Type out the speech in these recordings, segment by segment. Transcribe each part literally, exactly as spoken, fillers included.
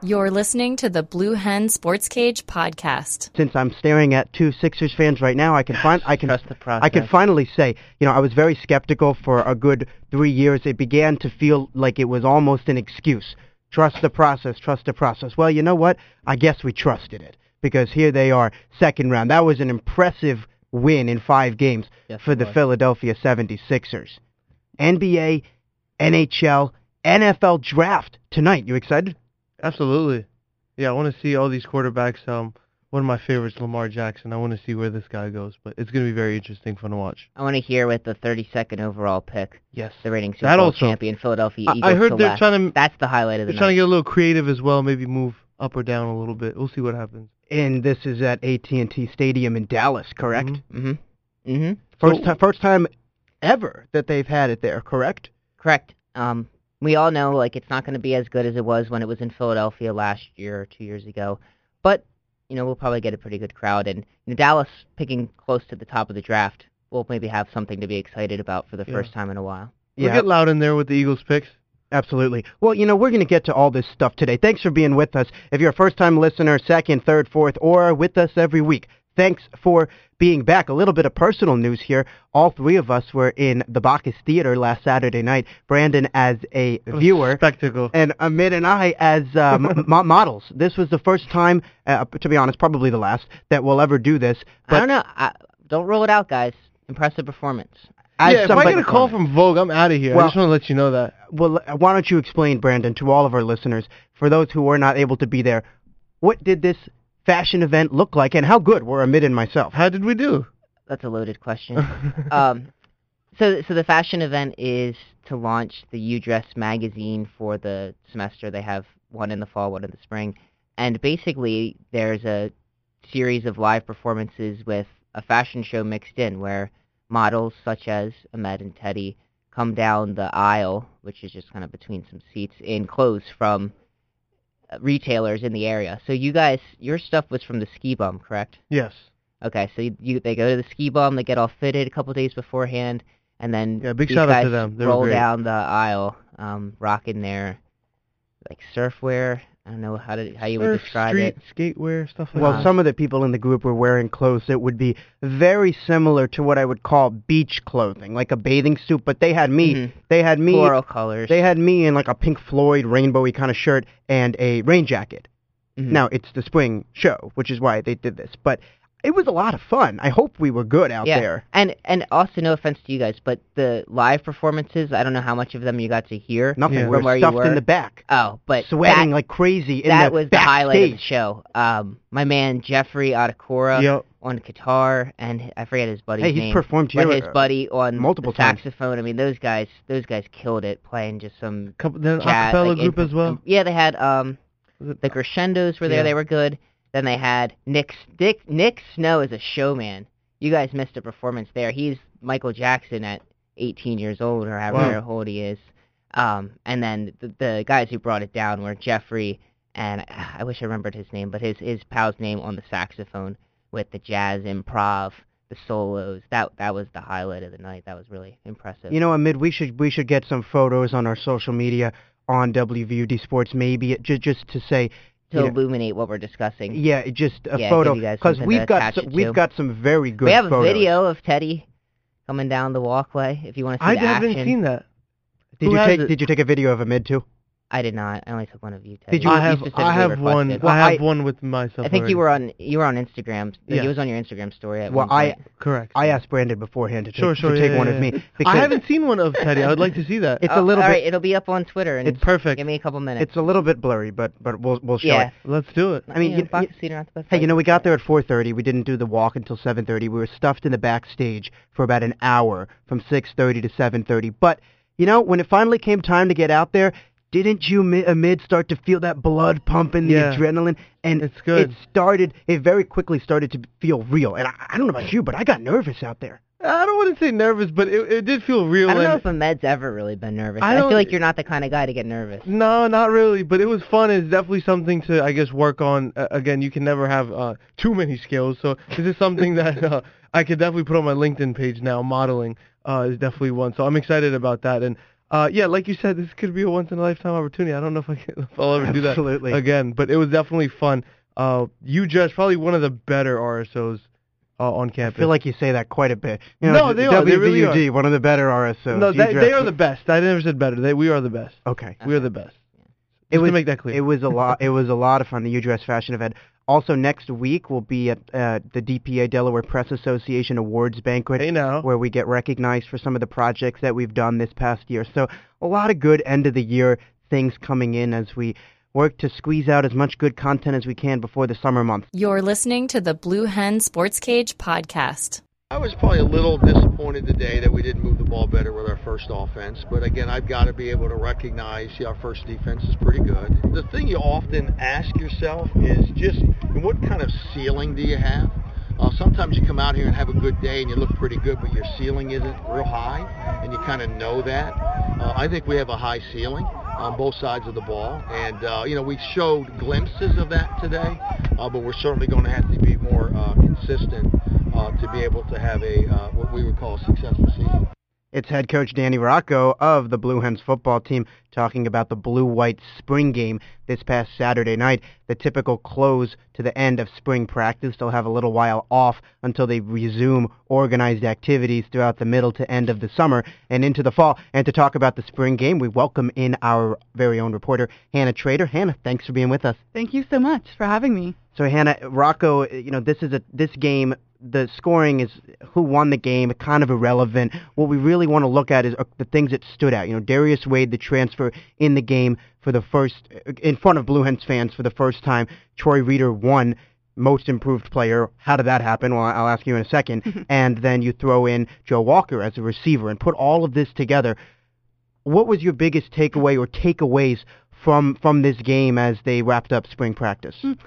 You're listening to the Blue Hen Sports Cage Podcast. Since I'm staring at two Sixers fans right now, I can find I can Trust the process. I can finally say, you know, I was very skeptical for a good three years. It began to feel like it was almost an excuse. Trust the process, trust the process. Well, you know what? I guess we trusted it because here they are, second round. That was an impressive win in five games yes, for the was. Philadelphia seventy-sixers. N B A, N H L, N F L draft tonight. You excited? Absolutely. Yeah, I want to see all these quarterbacks. Um, one of my favorites, Lamar Jackson. I want to see where this guy goes, but it's going to be very interesting, fun to watch. I want to hear with the thirty-second overall pick. Yes. The reigning Super Bowl champion, Philadelphia Eagles. I heard they're trying to. That's the highlight of the night. They're trying to get a little creative as well, maybe move up or down a little bit. We'll see what happens. And this is at A T and T Stadium in Dallas, correct? Mm-hmm. Mm-hmm. mm-hmm. First, so, t- first time ever that they've had it there, correct? Correct. Um... We all know, like, it's not going to be as good as it was when it was in Philadelphia last year or two years ago. But, you know, we'll probably get a pretty good crowd. And you know, Dallas picking close to the top of the draft, we'll maybe have something to be excited about for the yeah. first time in a while. Yeah. We'll get loud in there with the Eagles picks. Absolutely. Well, you know, we're going to get to all this stuff today. Thanks for being with us. If you're a first-time listener, second, third, fourth, or with us every week, thanks for being back. A little bit of personal news here. All three of us were in the Bacchus Theater last Saturday night. Brandon as a viewer. Spectacle. And Amit and I as uh, mo- models. This was the first time, uh, to be honest, probably the last, that we'll ever do this. But I don't know. I, don't rule it out, guys. Impressive performance. As yeah, if I get a call from Vogue, I'm out of here. Well, I just want to let you know that. Well, why don't you explain, Brandon, to all of our listeners, for those who were not able to be there, what did this fashion event look like, and how good were Amit and myself? How did we do? That's a loaded question. um, so, so the fashion event is to launch the UDress magazine for the semester. They have one in the fall, one in the spring, and basically there's a series of live performances with a fashion show mixed in, where models such as Ahmed and Teddy come down the aisle, which is just kind of between some seats, in clothes from retailers in the area. So you guys, your stuff was from the Ski Bum, correct? Yes. Okay, so you, you they go to the Ski Bum, they get all fitted a couple days beforehand, and then yeah, big shout out to them. They roll down the aisle, um, rocking their like surfwear. I don't know how to how you Surf, would describe street, it. Skatewear, stuff like well, that. Well, some of the people in the group were wearing clothes that would be very similar to what I would call beach clothing, like a bathing suit. But they had me, mm-hmm. they had me, floral colors. They had me in like a Pink Floyd rainbowy kind of shirt and a rain jacket. Mm-hmm. Now it's the spring show, which is why they did this. But it was a lot of fun. I hope we were good out yeah. there. And and also, no offense to you guys, but the live performances, I don't know how much of them you got to hear. Nothing. Yeah. We're where stuffed you were. in the back. Oh, but sweating that, like crazy in that the That was the highlight stage. of the show. Um, my man Jeffrey Adekora yep. on guitar, and I forget his buddy's hey, name. Hey, he's performed here. But his buddy on multiple saxophone. Times. I mean, those guys those guys killed it, playing just some Couple, jazz. An acapella like, group in, as well? Yeah, they had um, the Crescendos were there. Yeah. They were good. Then they had Nick, Dick, Nick Snow is a showman. You guys missed a performance there. He's Michael Jackson at eighteen years old, or however wow. old he is. Um, and then the, the guys who brought it down were Jeffrey, and I, I wish I remembered his name, but his, his pal's name on the saxophone with the jazz improv, the solos. That that was the highlight of the night. That was really impressive. You know, Amid, we should we should get some photos on our social media on W V U D Sports, maybe just just to say. To yeah. illuminate what we're discussing. Yeah, just a yeah, photo. Because we've, got so, we've got some very good photos. We have a photos. video of Teddy coming down the walkway, if you want to see I the action. I haven't seen that. Did Who you take it? Did you take a video of Amid, too? I did not. I only took one of you, Teddy. Did you, I, have, you I have one. Well, I have one with myself. I think already. you were on you were on Instagram. Yeah. It was on your Instagram story. At well, one I correct. I asked Brandon beforehand to take, sure, sure, to yeah, take yeah, one yeah. of me. I haven't seen one of Teddy. I would like to see that. It's oh, a little. All bit, right, it'll be up on Twitter. And it's perfect. Give me a couple minutes. It's a little bit blurry, but but we'll we'll show yeah. it. Let's do it. I mean, yeah, you, box you, seat the hey, you know, we got there at four thirty. We didn't do the walk until seven thirty. We were stuffed in the backstage for about an hour, from six thirty to seven thirty. But you know, when it finally came time to get out there. Didn't you, Amid, start to feel that blood pumping, the yeah. adrenaline? And it's good. It started, it very quickly started to feel real. And I, I don't know about you, but I got nervous out there. I don't want to say nervous, but it, it did feel real. I don't know if Ahmed's ever really been nervous. I, I feel like you're not the kind of guy to get nervous. No, not really, but it was fun. It's definitely something to, I guess, work on. Uh, again, you can never have uh, too many skills, so this is something that uh, I could definitely put on my LinkedIn page now. Modeling uh, is definitely one, so I'm excited about that. And uh, yeah, like you said, this could be a once-in-a-lifetime opportunity. I don't know if, I can, if I'll ever do that Absolutely. again, but it was definitely fun. Uh, UDress, probably one of the better R S Os uh, on campus. I feel like you say that quite a bit. You know, no, they are. W V U D, they really are. one of the better R S Os. No, that, they are the best. I never said better. They, we are the best. Okay. We are the best. Just it was, to make that clear. It was a lot. It was a lot of fun. The UDress Fashion Event. Also, next week we'll be at uh, the D P A Delaware Press Association Awards Banquet, hey, now. where we get recognized for some of the projects that we've done this past year. So, a lot of good end of the year things coming in as we work to squeeze out as much good content as we can before the summer months. You're listening to the Blue Hen Sports Cage Podcast. I was probably a little disappointed today that we didn't move the ball better with our first offense, but again, I've got to be able to recognize, yeah, our first defense is pretty good. The thing you often ask yourself is just, what kind of ceiling do you have? Uh, sometimes you come out here and have a good day and you look pretty good, but your ceiling isn't real high, and you kind of know that. Uh, I think we have a high ceiling on both sides of the ball, and uh, you know, we showed glimpses of that today, uh, but we're certainly going to have to be more uh, consistent uh, to be able to have a uh, what we would call a successful season. It's head coach Danny Rocco of the Blue Hens football team talking about the blue-white spring game this past Saturday night, the typical close to the end of spring practice. They'll have a little while off until they resume organized activities throughout the middle to end of the summer and into the fall. And to talk about the spring game, we welcome in our very own reporter, Hannah Trader. Hannah, thanks for being with us. Thank you so much for having me. So, Hannah, Rocco, you know, this is a this game... the scoring is who won the game, kind of irrelevant. What we really want to look at is the things that stood out. You know, Darius Wade, the transfer in the game for the first, in front of Blue Hens fans for the first time. Troy Reeder won Most Improved Player. How did that happen? Well, I'll ask you in a second. And then you throw in Joe Walker as a receiver and put all of this together. What was your biggest takeaway or takeaways from, from this game as they wrapped up spring practice? Mm.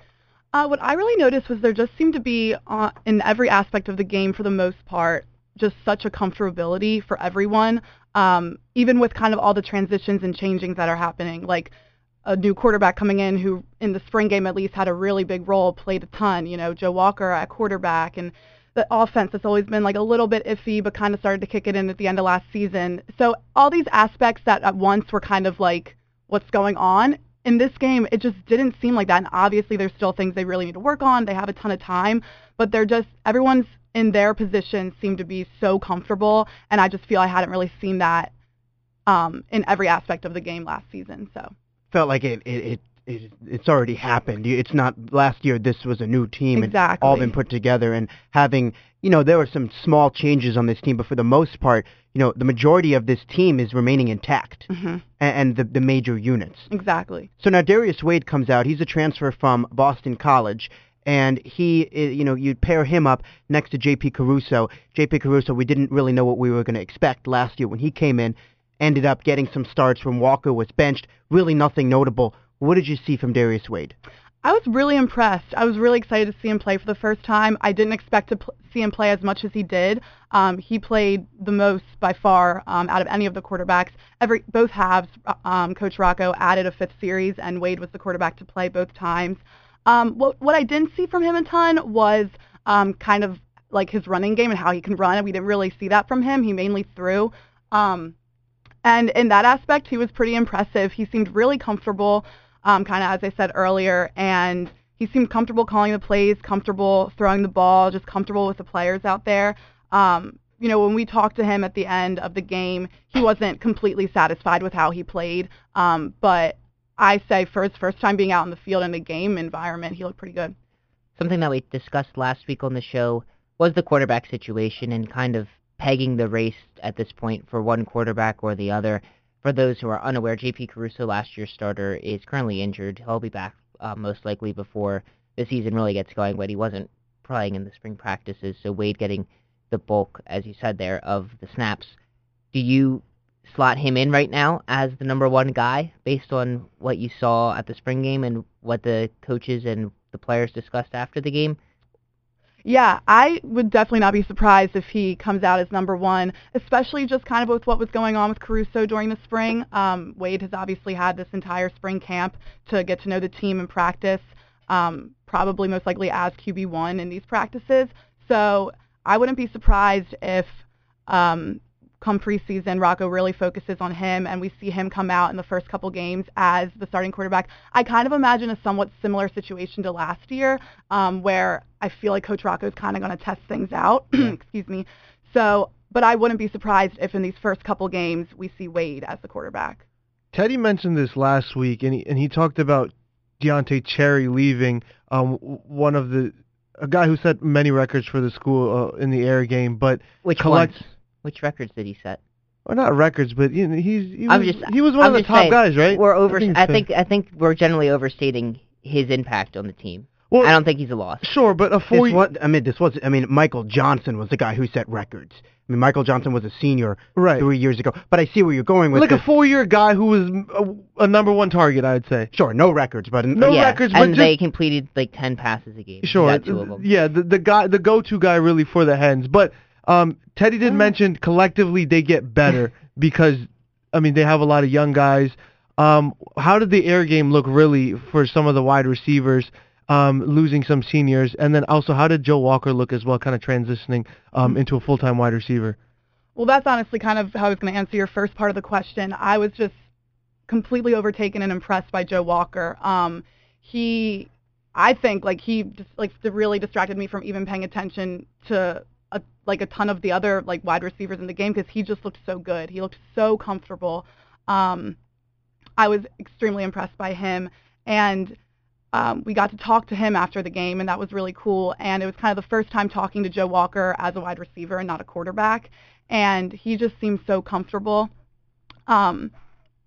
Uh, what I really noticed was there just seemed to be, uh, in every aspect of the game for the most part, just such a comfortability for everyone, um, even with kind of all the transitions and changings that are happening, like a new quarterback coming in who, in the spring game at least, had a really big role, played a ton, you know, Joe Walker at quarterback, and the offense that's always been like a little bit iffy but kind of started to kick it in at the end of last season. So all these aspects that at once were kind of like, what's going on? In this game, it just didn't seem like that, and obviously there's still things they really need to work on. They have a ton of time, but they're just, everyone's in their position seemed to be so comfortable, and I just feel I hadn't really seen that um, in every aspect of the game last season. So felt like it, it, it, it it's already happened. It's not last year. This was a new team. Exactly. It's all been put together, and having, you know, there were some small changes on this team, but for the most part, you know, the majority of this team is remaining intact, mm-hmm. and the, the major units. Exactly. So now Darius Wade comes out. He's a transfer from Boston College, and he, you know, you pair him up next to J P. Caruso. J P. Caruso, we didn't really know what we were going to expect last year when he came in, ended up getting some starts when Walker was benched. Really nothing notable. What did you see from Darius Wade? I was really impressed. I was really excited to see him play for the first time. I didn't expect to pl- see him play as much as he did. Um, he played the most by far um, out of any of the quarterbacks. Every both halves, um, Coach Rocco added a fifth series, and Wade was the quarterback to play both times. Um, what, what I didn't see from him a ton was um, kind of like his running game and how he can run. We didn't really see that from him. He mainly threw. Um, and in that aspect, he was pretty impressive. He seemed really comfortable. Um, kind of as I said earlier, and he seemed comfortable calling the plays, comfortable throwing the ball, just comfortable with the players out there. Um, you know, when we talked to him at the end of the game, he wasn't completely satisfied with how he played, um, but I say for his first time being out in the field in a game environment, he looked pretty good. Something that we discussed last week on the show was the quarterback situation and kind of pegging the race at this point for one quarterback or the other. For those who are unaware, J P. Caruso, last year's starter, is currently injured. He'll be back uh, most likely before the season really gets going, but he wasn't playing in the spring practices, so Wade getting the bulk, as you said there, of the snaps. Do you slot him in right now as the number one guy based on what you saw at the spring game and what the coaches and the players discussed after the game? Yeah, I would definitely not be surprised if he comes out as number one, especially just kind of with what was going on with Caruso during the spring. Um, Wade has obviously had this entire spring camp to get to know the team and practice, um, probably most likely as Q B one in these practices. So I wouldn't be surprised if um, come preseason, Rocco really focuses on him, and we see him come out in the first couple games as the starting quarterback. I kind of imagine a somewhat similar situation to last year, um, where I feel like Coach Rocco's kind of going to test things out. Excuse me. So, but I wouldn't be surprised if in these first couple games we see Wade as the quarterback. Teddy mentioned this last week, and he, and he talked about Deonte Cherry leaving, um, one of the a guy who set many records for the school uh, in the air game, but which collects ones? Which records did he set? Well, not records, but you know, he's he was, just, he was one I'm of the top saying, guys, right? We're over. I think I think, I think we're generally overstating his impact on the team. Well, I don't think he's a loss. Sure, but a four. This was, I mean, this was. I mean, Michael Johnson was the guy who set records. I mean, Michael Johnson was a senior right. three years ago. But I see where you're going with like this. Like a four-year guy who was a, a number one target, I'd say. Sure, no records, but no yeah, records. But and just, they completed like ten passes a game. Sure, got two of them. Yeah, the the guy, the go-to guy really for the Hens. But um, Teddy did oh. mention collectively they get better because I mean they have a lot of young guys. Um, how did the air game look really for some of the wide receivers? Um, losing some seniors, and then also how did Joe Walker look as well, kind of transitioning um, into a full-time wide receiver? Well, that's honestly kind of how I was going to answer your first part of the question. I was just completely overtaken and impressed by Joe Walker. Um, he, I think, like he just like really distracted me from even paying attention to a, like a ton of the other like wide receivers in the game because he just looked so good. He looked so comfortable. Um, I was extremely impressed by him, and Um, we got to talk to him after the game, and that was really cool. And it was kind of the first time talking to Joe Walker as a wide receiver and not a quarterback. And he just seemed so comfortable. Um,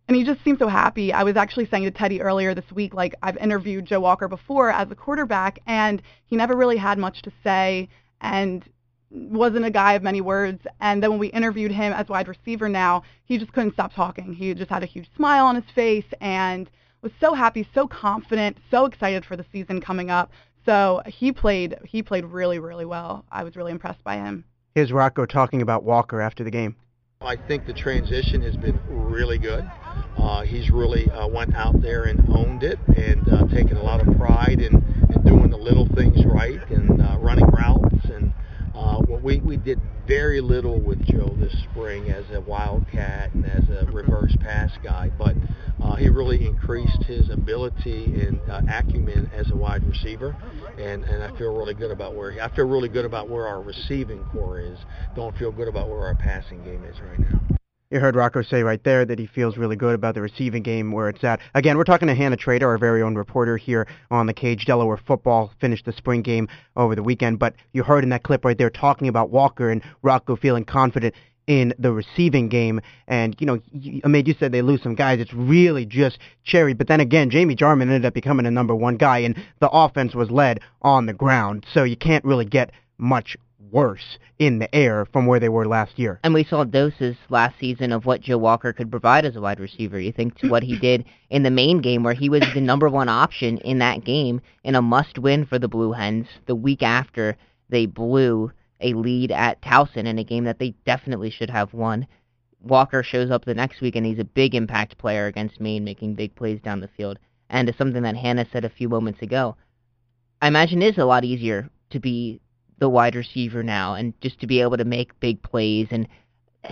and he just seemed so happy. I was actually saying to Teddy earlier this week, like, I've interviewed Joe Walker before as a quarterback, and he never really had much to say and wasn't a guy of many words. And then when we interviewed him as wide receiver now, he just couldn't stop talking. He just had a huge smile on his face and was so happy, so confident, so excited for the season coming up. So he played he played really, really well. I was really impressed by him. Here's Rocco talking about Walker after the game. I think the transition has been really good. Uh, he's really uh, went out there and owned it and uh, taken a lot of pride in, in doing the little things right and uh, running routes. And uh, well, we, we did very little with Joe this spring as a wildcat and as a reverse pass guy, but Uh, he really increased his ability and uh, acumen as a wide receiver, and, and I feel really good about where I feel really good about where our receiving core is. Don't feel good about where our passing game is right now. You heard Rocco say right there that he feels really good about the receiving game where it's at. Again, we're talking to Hannah Trader, our very own reporter here on The Cage. Delaware football finished the spring game over the weekend, but you heard in that clip right there talking about Walker and Rocco feeling confident in the receiving game. And, you know, I mean, you said they lose some guys. It's really just Cherry. But then again, Jamie Jarman ended up becoming a number one guy, and the offense was led on the ground. So you can't really get much worse in the air from where they were last year. And we saw doses last season of what Joe Walker could provide as a wide receiver. You think to what he did in the Maine game where he was the number one option in that game in a must-win for the Blue Hens the week after they blew a lead at Towson in a game that they definitely should have won. Walker shows up the next week, and he's a big impact player against Maine, making big plays down the field. And it's something that Hannah said a few moments ago. I imagine it's a lot easier to be the wide receiver now and just to be able to make big plays and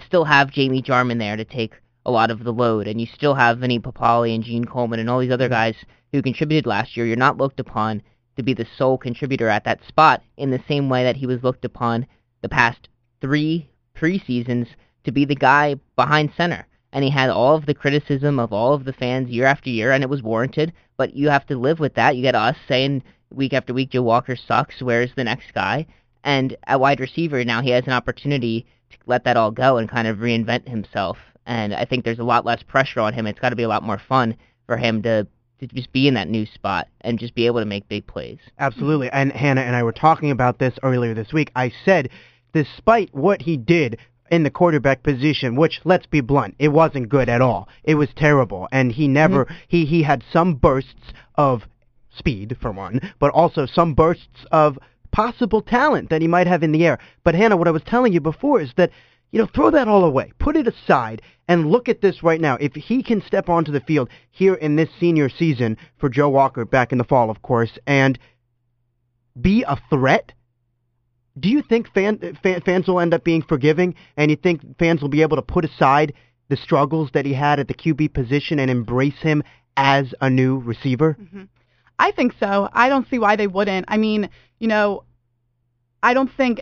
still have Jamie Jarman there to take a lot of the load. And you still have Vinny Papali and Gene Coleman and all these other guys who contributed last year. You're not looked upon to be the sole contributor at that spot in the same way that he was looked upon the past three preseasons to be the guy behind center. And he had all of the criticism of all of the fans year after year, and it was warranted, but you have to live with that. You get us saying week after week, Joe Walker sucks, where's the next guy? And at wide receiver, now he has an opportunity to let that all go and kind of reinvent himself. And I think there's a lot less pressure on him. It's got to be a lot more fun for him to to just be in that new spot and just be able to make big plays. Absolutely. And Hannah and I were talking about this earlier this week. I said, despite what he did in the quarterback position, which, let's be blunt, it wasn't good at all. It was terrible. And he never, mm-hmm. he, he had some bursts of speed, for one, but also some bursts of possible talent that he might have in the air. But Hannah, what I was telling you before is that, you know, throw that all away. Put it aside and look at this right now. If he can step onto the field here in this senior season for Joe Walker back in the fall, of course, and be a threat, do you think fan, fan, fans will end up being forgiving, and you think fans will be able to put aside the struggles that he had at the Q B position and embrace him as a new receiver? Mm-hmm. I think so. I don't see why they wouldn't. I mean, you know, I don't think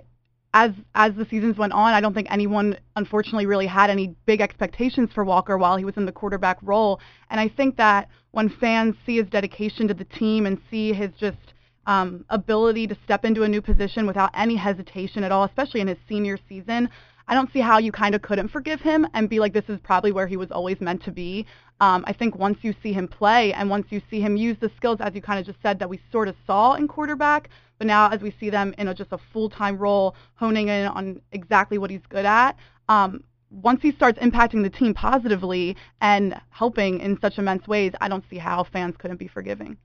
as as the seasons went on, I don't think anyone, unfortunately, really had any big expectations for Walker while he was in the quarterback role. And I think that when fans see his dedication to the team and see his just um, ability to step into a new position without any hesitation at all, especially in his senior season, I don't see how you kind of couldn't forgive him and be like, this is probably where he was always meant to be. Um, I think once you see him play and once you see him use the skills, as you kind of just said, that we sort of saw in quarterback, but now as we see them in a, just a full-time role, honing in on exactly what he's good at, um, once he starts impacting the team positively and helping in such immense ways, I don't see how fans couldn't be forgiving.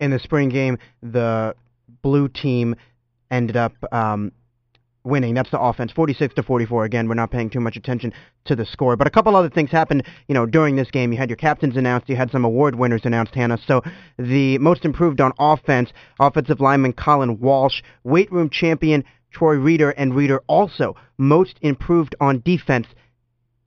In the spring game, the blue team ended up um, – winning. That's the offense, forty-six to forty-four. Again, we're not paying too much attention to the score. But a couple other things happened, you know, during this game. You had your captains announced. You had some award winners announced, Hannah. So the most improved on offense, offensive lineman Colin Walsh, weight room champion Troy Reeder, and Reeder also most improved on defense.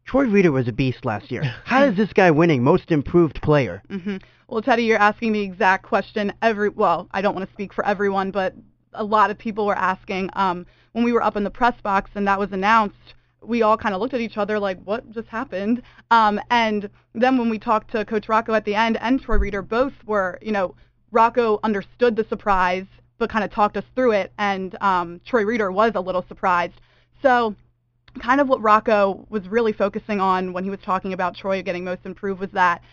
Troy Reeder was a beast last year. How is this guy winning most improved player? Mm-hmm. Well, Teddy, you're asking the exact question. Every well, I don't want to speak for everyone, but a lot of people were asking um, when we were up in the press box and that was announced, we all kind of looked at each other like, what just happened? Um, and then when we talked to Coach Rocco at the end and Troy Reeder, both were, you know, Rocco understood the surprise but kind of talked us through it, and um, Troy Reeder was a little surprised. So kind of what Rocco was really focusing on when he was talking about Troy getting most improved was that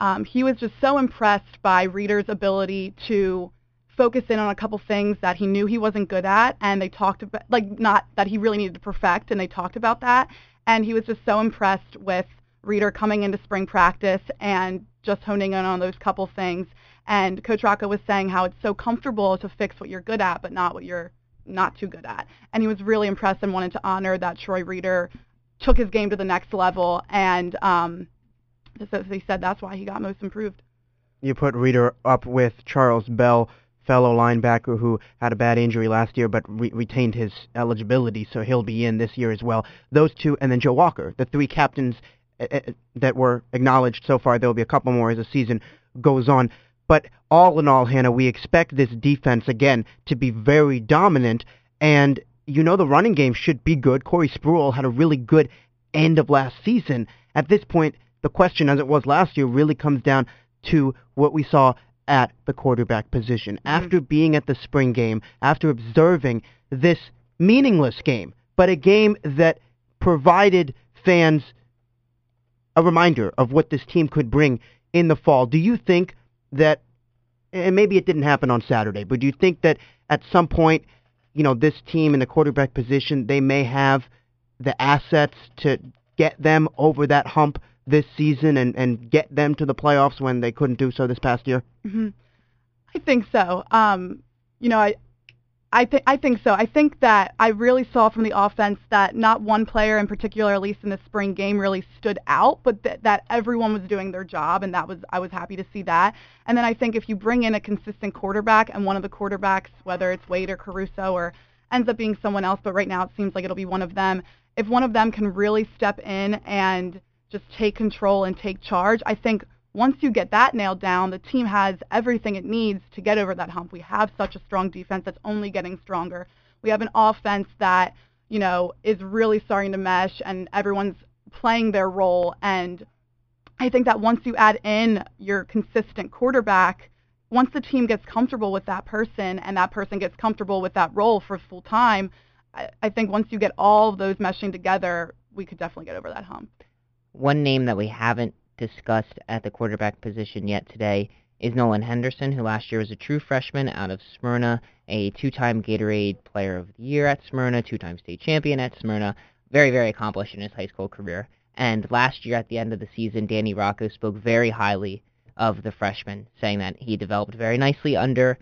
um, he was just so impressed by Reeder's ability to focus in on a couple things that he knew he wasn't good at, and they talked about, like, not that he really needed to perfect, and they talked about that, and he was just so impressed with Reeder coming into spring practice and just honing in on those couple things. And Coach Rocco was saying how it's so comfortable to fix what you're good at but not what you're not too good at, and he was really impressed and wanted to honor that Troy Reeder took his game to the next level, and um, so he said that's why he got most improved. You put Reeder up with Charles Bell, fellow linebacker who had a bad injury last year but re- retained his eligibility, so he'll be in this year as well. Those two, and then Joe Walker, the three captains uh, that were acknowledged so far. There will be a couple more as the season goes on. But all in all, Hannah, we expect this defense, again, to be very dominant, and you know the running game should be good. Corey Sproul had a really good end of last season. At this point, the question, as it was last year, really comes down to what we saw at the quarterback position. Mm-hmm. After being at the spring game, after observing this meaningless game, but a game that provided fans a reminder of what this team could bring in the fall, do you think that, and maybe it didn't happen on Saturday, but do you think that at some point, you know, this team in the quarterback position, they may have the assets to get them over that hump this season and, and get them to the playoffs when they couldn't do so this past year? Mm-hmm. I think so. Um, you know, I I, th- I think so. I think that I really saw from the offense that not one player in particular, at least in the spring game, really stood out, but th- that everyone was doing their job, and that was I was happy to see that. And then I think if you bring in a consistent quarterback, and one of the quarterbacks, whether it's Wade or Caruso or ends up being someone else, but right now it seems like it'll be one of them, if one of them can really step in and just take control and take charge, I think once you get that nailed down, the team has everything it needs to get over that hump. We have such a strong defense that's only getting stronger. We have an offense that, you know, is really starting to mesh, and everyone's playing their role. And I think that once you add in your consistent quarterback, once the team gets comfortable with that person and that person gets comfortable with that role for full time, I, I think once you get all of those meshing together, we could definitely get over that hump. One name that we haven't discussed at the quarterback position yet today is Nolan Henderson, who last year was a true freshman out of Smyrna, a two-time Gatorade Player of the Year at Smyrna, two-time state champion at Smyrna, very, very accomplished in his high school career. And last year at the end of the season, Danny Rocco spoke very highly of the freshman, saying that he developed very nicely under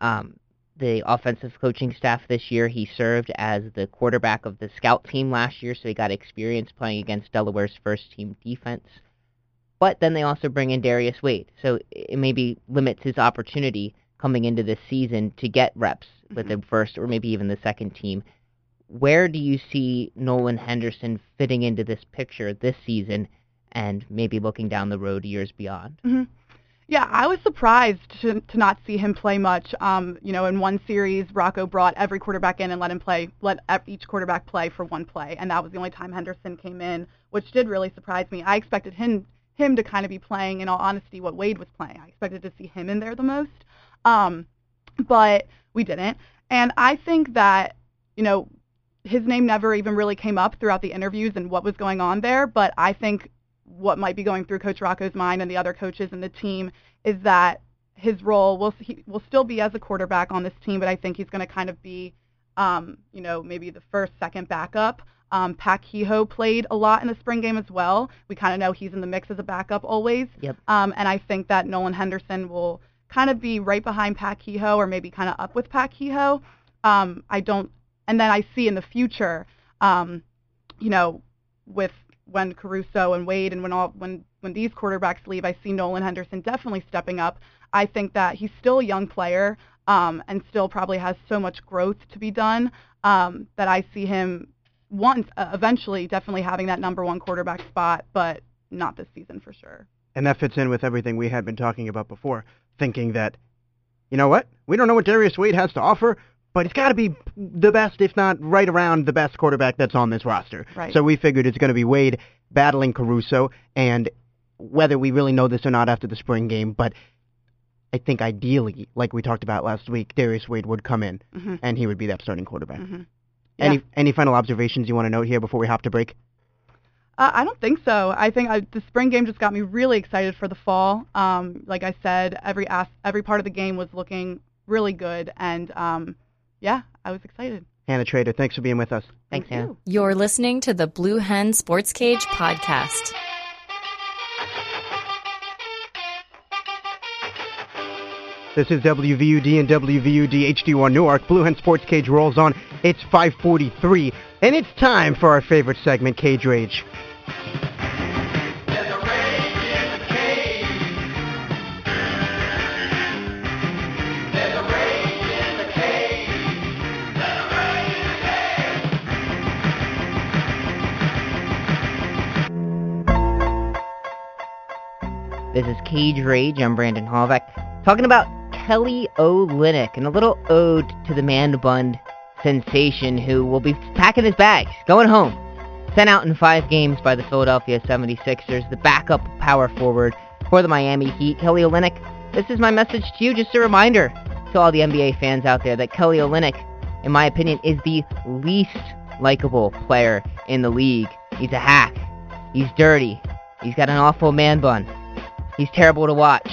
um, the offensive coaching staff this year. He served as the quarterback of the scout team last year, so he got experience playing against Delaware's first-team defense. But then they also bring in Darius Wade, so it maybe limits his opportunity coming into this season to get reps with the first or maybe even the second team. where do you see Nolan Henderson fitting into this picture this season and maybe looking down the road years beyond? Mm-hmm. Yeah, I was surprised to, to not see him play much. Um, you know, in one series, Rocco brought every quarterback in and let him play, let each quarterback play for one play, and that was the only time Henderson came in, which did really surprise me. I expected him him to kind of be playing, in all honesty, what Wade was playing. I expected to see him in there the most, um, but we didn't. And I think that, you know, his name never even really came up throughout the interviews and what was going on there, but I think what might be going through Coach Rocco's mind and the other coaches and the team is that his role will he will still be as a quarterback on this team, but I think he's going to kind of be, um, you know, maybe the first, second backup. Um, Pat Kehoe played a lot in the spring game as well. We kind of know he's in the mix as a backup always. Yep. Um, and I think that Nolan Henderson will kind of be right behind Pat Kehoe, or maybe kind of up with Pat Kehoe. Um, I don't, and then I see in the future, um, you know, with when Caruso and Wade and when all when, when these quarterbacks leave, I see Nolan Henderson definitely stepping up. I think that he's still a young player, um, and still probably has so much growth to be done, um, that I see him once uh, eventually definitely having that number one quarterback spot, but not this season for sure. And that fits in with everything we had been talking about before, thinking that, you know what, we don't know what Darius Wade has to offer, but it's got to be the best, if not right around the best quarterback that's on this roster. Right. So we figured it's going to be Wade battling Caruso, and whether we really know this or not after the spring game, but I think ideally, like we talked about last week, Darius Wade would come in, mm-hmm. and he would be that starting quarterback. Mm-hmm. Yeah. Any any final observations you want to note here before we hop to break? Uh, I don't think so. I think I, the spring game just got me really excited for the fall. Um, like I said, every as- every part of the game was looking really good, and um, yeah, I was excited. Hannah Trader, thanks for being with us. Thanks, Hannah. You. You're listening to the Blue Hen Sports Cage Podcast. This is W V U D and W V U D H D one Newark. Blue Hen Sports Cage rolls on. It's five forty-three, and it's time for our favorite segment, Cage Rage. This is Cage Rage. I'm Brandon Halvack, talking about Kelly Olynyk and a little ode to the man bun sensation who will be packing his bags, going home. Sent out in five games by the Philadelphia seventy-sixers, the backup power forward for the Miami Heat. Kelly Olynyk, this is my message to you, just a reminder to all the N B A fans out there that Kelly Olynyk, in my opinion, is the least likable player in the league. He's a hack. He's dirty. He's got an awful man bun. He's terrible to watch.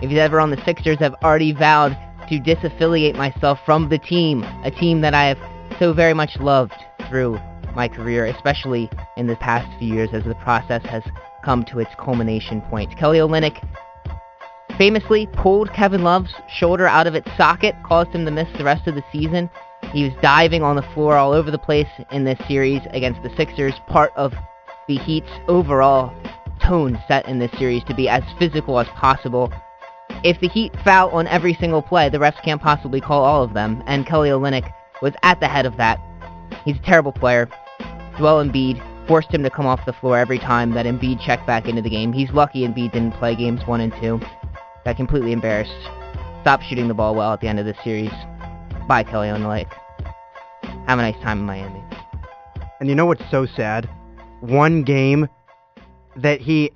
If he's ever on the Sixers, I've already vowed to disaffiliate myself from the team, a team that I have so very much loved through my career, especially in the past few years as the process has come to its culmination point. Kelly Olynyk famously pulled Kevin Love's shoulder out of its socket, caused him to miss the rest of the season. He was diving on the floor all over the place in this series against the Sixers, part of the Heat's overall tone set in this series to be as physical as possible. If the Heat foul on every single play, the refs can't possibly call all of them, and Kelly Olynyk was at the head of that. He's a terrible player. Joel Embiid forced him to come off the floor every time that Embiid checked back into the game. He's lucky Embiid didn't play games one and two. Got completely embarrassed. Stopped shooting the ball well at the end of this series. Bye, Kelly Olynyk. Have a nice time in Miami. And you know what's so sad? One game that he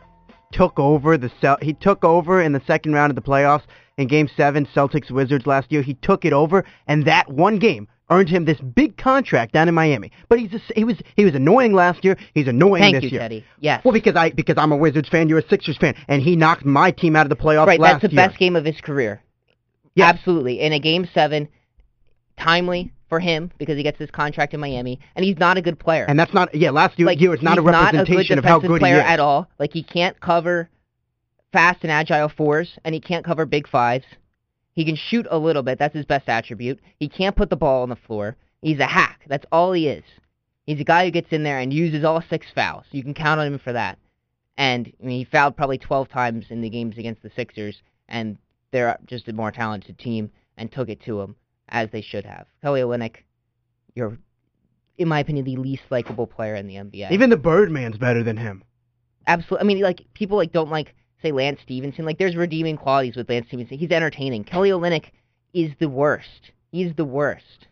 took over the Cel- he took over in the second round of the playoffs in Game seven, Celtics Wizards last year. He took it over, and that one game earned him this big contract down in Miami. But he's a, he was he was annoying last year. He's annoying Thank this you, year. Thank you, Teddy. Yes. Well, because I because I'm a Wizards fan, you're a Sixers fan, and he knocked my team out of the playoffs right, last year. Right, that's the year. Best game of his career. Yes. Absolutely. In a Game seven, timely for him because he gets his contract in Miami, and he's not a good player. And that's not, yeah, last year, like, year it's not a representation not a of how good he is. He's not a good player at all. Like, he can't cover fast and agile fours, and he can't cover big fives. He can shoot a little bit. That's his best attribute. He can't put the ball on the floor. He's a hack. That's all he is. He's a guy who gets in there and uses all six fouls. You can count on him for that. And I mean, he fouled probably twelve times in the games against the Sixers, and they're just a more talented team and took it to him, as they should have. Kelly Olynyk, your in my opinion, the least likable player in the N B A. Even the Birdman's better than him. Absolutely. I mean, like, people like don't like, say, Lance Stevenson. Like, there's redeeming qualities with Lance Stevenson. He's entertaining. Kelly Olynyk is the worst. He's the worst.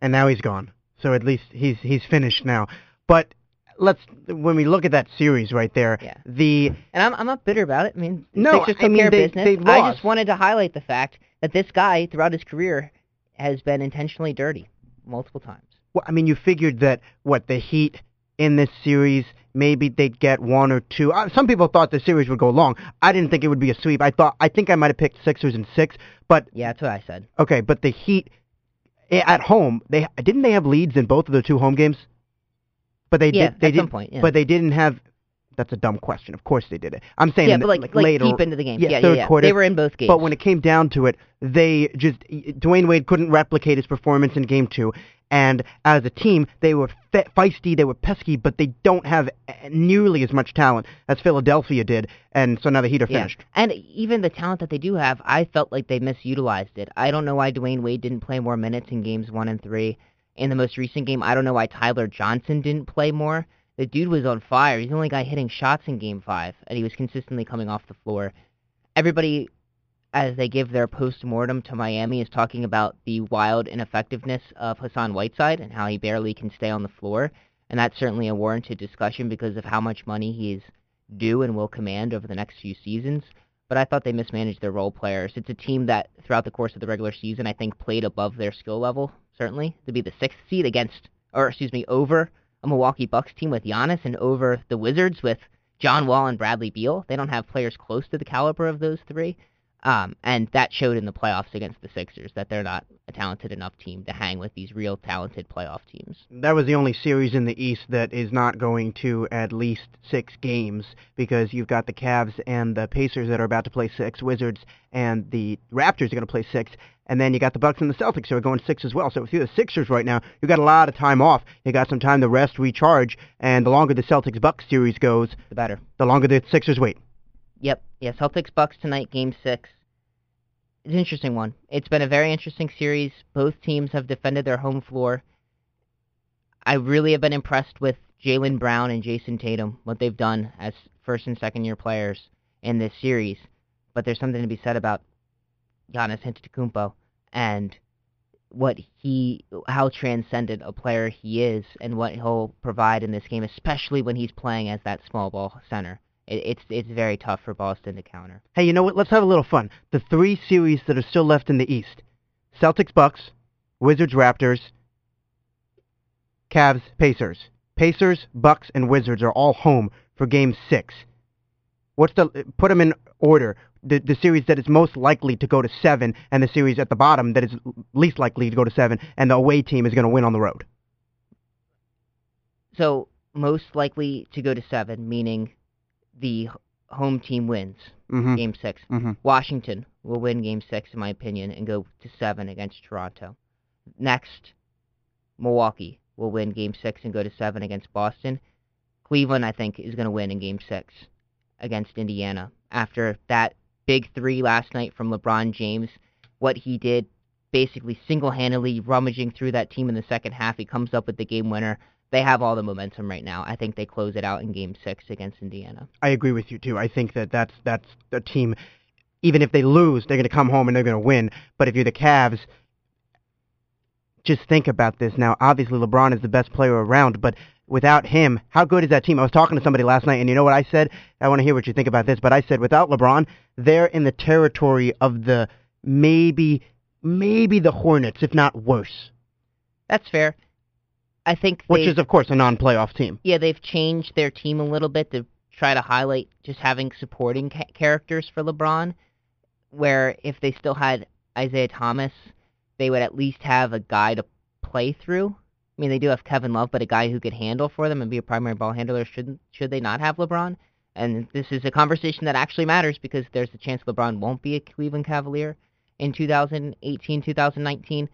And now he's gone. So at least he's he's finished now. But let's when we look at that series right there, yeah. the and I'm I'm not bitter about it. I mean, no, Sixers took I mean, care of they, business. They lost. I just wanted to highlight the fact that this guy throughout his career has been intentionally dirty multiple times. Well, I mean, you figured that what the Heat in this series, maybe they'd get one or two. Uh, some people thought the series would go long. I didn't think it would be a sweep. I thought I think I might have picked Sixers and six, but yeah, that's what I said. Okay, but the Heat at home, they didn't they have leads in both of their two home games? But they yeah, did. They at did, some point, yeah. But they didn't have. That's a dumb question. Of course they did it. I'm saying yeah, but like, like later, like deep into the game. Yeah, yeah, third yeah, yeah. Quarter, they were in both games. But when it came down to it, they just Dwyane Wade couldn't replicate his performance in game two. And as a team, they were fe- feisty, they were pesky, but they don't have nearly as much talent as Philadelphia did. And so now the Heat are yeah. finished. And even the talent that they do have, I felt like they misutilized it. I don't know why Dwyane Wade didn't play more minutes in games one and three. In the most recent game, I don't know why Tyler Johnson didn't play more. The dude was on fire. He's the only guy hitting shots in game five, and he was consistently coming off the floor. Everybody, as they give their post-mortem to Miami, is talking about the wild ineffectiveness of Hassan Whiteside and how he barely can stay on the floor, and that's certainly a warranted discussion because of how much money he's due and will command over the next few seasons, but I thought they mismanaged their role players. It's a team that, throughout the course of the regular season, I think played above their skill level, certainly, to be the sixth seed against, or excuse me, over a Milwaukee Bucks team with Giannis and over the Wizards with John Wall and Bradley Beal. They don't have players close to the caliber of those three. Um, and that showed in the playoffs against the Sixers, that they're not a talented enough team to hang with these real talented playoff teams. That was the only series in the East that is not going to at least six games, because you've got the Cavs and the Pacers that are about to play six, Wizards and the Raptors are going to play six, and then you got the Bucks and the Celtics who are going six as well. So if you're the Sixers right now, you've got a lot of time off. You got some time to rest, recharge, and the longer the Celtics-Bucks series goes, the better. The longer the Sixers wait. Yep. Yeah, Celtics-Bucks tonight, game six. It's an interesting one. It's been a very interesting series. Both teams have defended their home floor. I really have been impressed with Jaylen Brown and Jason Tatum, what they've done as first- and second-year players in this series. But there's something to be said about Giannis Antetokounmpo and what he, how transcendent a player he is and what he'll provide in this game, especially when he's playing as that small ball center. It's it's very tough for Boston to counter. Hey, you know what? Let's have a little fun. The three series that are still left in the East: Celtics, Bucks, Wizards, Raptors, Cavs, Pacers. Pacers, Bucks, and Wizards are all home for Game Six. What's the put them in order? The the series that is most likely to go to seven, and the series at the bottom that is least likely to go to seven, and the away team is going to win on the road. So most likely to go to seven, meaning the home team wins mm-hmm. Game six. Mm-hmm. Washington will win Game six, in my opinion, and go to seven against Toronto. Next, Milwaukee will win Game six and go to seven against Boston. Cleveland, I think, is going to win in Game six against Indiana. After that big three last night from LeBron James, what he did, basically single-handedly rummaging through that team in the second half, he comes up with the game winner. They have all the momentum right now. I think they close it out in Game six against Indiana. I agree with you, too. I think that that's, that's a team, even if they lose, they're going to come home and they're going to win. But if you're the Cavs, just think about this now. Obviously, LeBron is the best player around, but without him, how good is that team? I was talking to somebody last night, and you know what I said? I want to hear what you think about this, but I said without LeBron, they're in the territory of the maybe, maybe the Hornets, if not worse. That's fair. I think Which they, is, of course, a non-playoff team. Yeah, they've changed their team a little bit to try to highlight just having supporting ca- characters for LeBron, where if they still had Isaiah Thomas, they would at least have a guy to play through. I mean, they do have Kevin Love, but a guy who could handle for them and be a primary ball handler should should they not have LeBron. And this is a conversation that actually matters because there's a chance LeBron won't be a Cleveland Cavalier in two thousand eighteen, two thousand nineteen.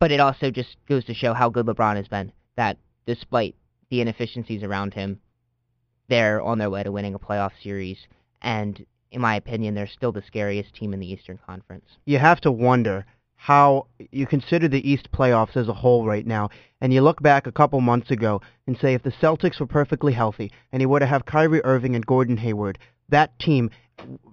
But it also just goes to show how good LeBron has been, that despite the inefficiencies around him, they're on their way to winning a playoff series. And in my opinion, they're still the scariest team in the Eastern Conference. You have to wonder how you consider the East playoffs as a whole right now, and you look back a couple months ago and say if the Celtics were perfectly healthy and he were to have Kyrie Irving and Gordon Hayward, that team,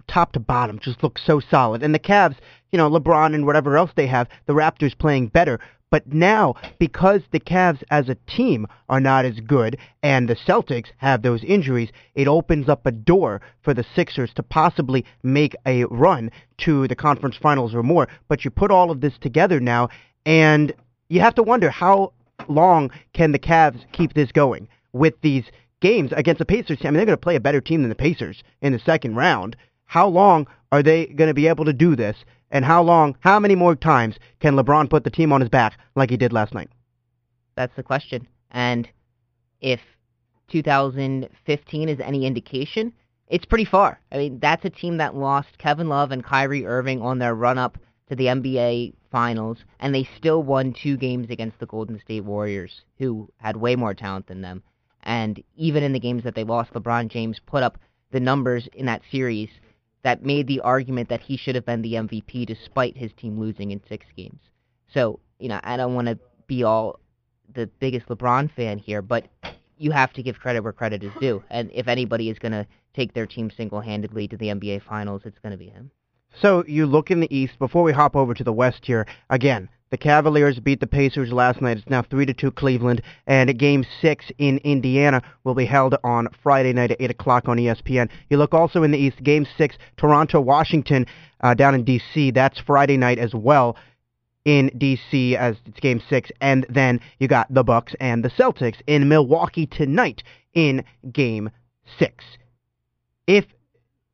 top to bottom, just looks so solid. And the Cavs, you know, LeBron and whatever else they have, the Raptors playing better. But now, because the Cavs as a team are not as good and the Celtics have those injuries, it opens up a door for the Sixers to possibly make a run to the conference finals or more. But you put all of this together now, and you have to wonder how long can the Cavs keep this going with these games against the Pacers. I mean, they're going to play a better team than the Pacers in the second round. How long are they going to be able to do this? And how long, how many more times can LeBron put the team on his back like he did last night? That's the question. And if two thousand fifteen is any indication, it's pretty far. I mean, that's a team that lost Kevin Love and Kyrie Irving on their run-up to the N B A Finals, and they still won two games against the Golden State Warriors, who had way more talent than them. And even in the games that they lost, LeBron James put up the numbers in that series that made the argument that he should have been the M V P despite his team losing in six games. So, you know, I don't want to be all the biggest LeBron fan here, but you have to give credit where credit is due. And if anybody is going to take their team single-handedly to the N B A Finals, it's going to be him. So you look in the East, before we hop over to the West here, again, the Cavaliers beat the Pacers last night. It's now three to two Cleveland, and Game six in Indiana will be held on Friday night at eight o'clock on E S P N. You look also in the East, Game six, Toronto, Washington, uh, down in D C. That's Friday night as well in D C as it's Game six. And then you got the Bucks and the Celtics in Milwaukee tonight in Game six. If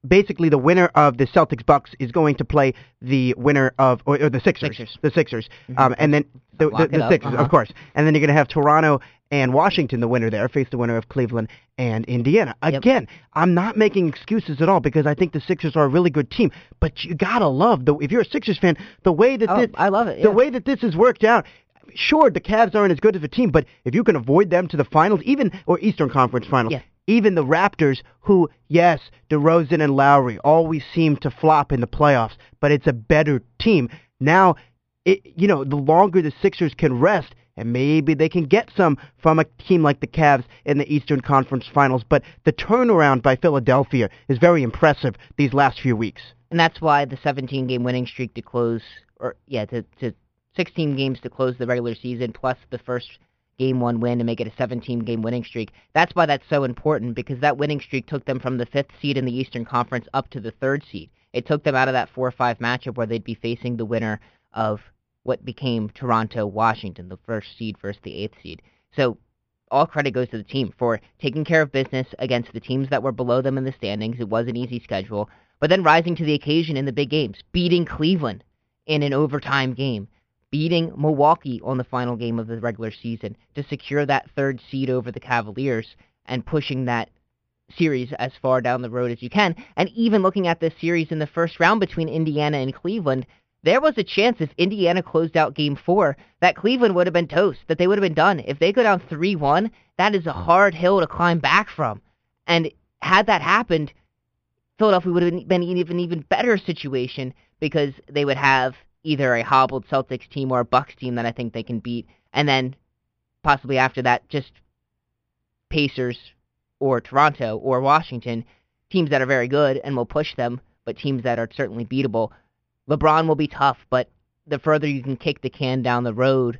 basically, the winner of the Celtics-Bucks is going to play the winner of, or, or the Sixers, Sixers. the Sixers, mm-hmm. um, and then the, the, the Sixers, uh-huh. of course. And then you're going to have Toronto and Washington, the winner there, face the winner of Cleveland and Indiana. Again, yep. I'm not making excuses at all because I think the Sixers are a really good team. But you gotta love the, if you're a Sixers fan, the way that oh, this, I love it. Yeah. The way that this has worked out. Sure, the Cavs aren't as good of a team, but if you can avoid them to the finals, even or Eastern Conference Finals. Yeah. Even the Raptors, who, yes, DeRozan and Lowry always seem to flop in the playoffs, but it's a better team. Now, it, you know, the longer the Sixers can rest, and maybe they can get some from a team like the Cavs in the Eastern Conference Finals, but the turnaround by Philadelphia is very impressive these last few weeks. And that's why the seventeen-game winning streak to close, or yeah, to, to sixteen games to close the regular season, plus the first game one win to make it a seventeen-game winning streak. That's why that's so important, because that winning streak took them from the fifth seed in the Eastern Conference up to the third seed. It took them out of that four five matchup where they'd be facing the winner of what became Toronto-Washington, the first seed versus the eighth seed. So all credit goes to the team for taking care of business against the teams that were below them in the standings. It was an easy schedule, but then rising to the occasion in the big games, beating Cleveland in an overtime game, beating Milwaukee on the final game of the regular season to secure that third seed over the Cavaliers and pushing that series as far down the road as you can. And even looking at this series in the first round between Indiana and Cleveland, there was a chance if Indiana closed out Game four that Cleveland would have been toast, that they would have been done. If they go down three one, that is a hard hill to climb back from. And had that happened, Philadelphia would have been in an even better situation because they would have either a hobbled Celtics team or a Bucks team that I think they can beat, and then possibly after that, just Pacers or Toronto or Washington, teams that are very good and will push them, but teams that are certainly beatable. LeBron will be tough, but the further you can kick the can down the road,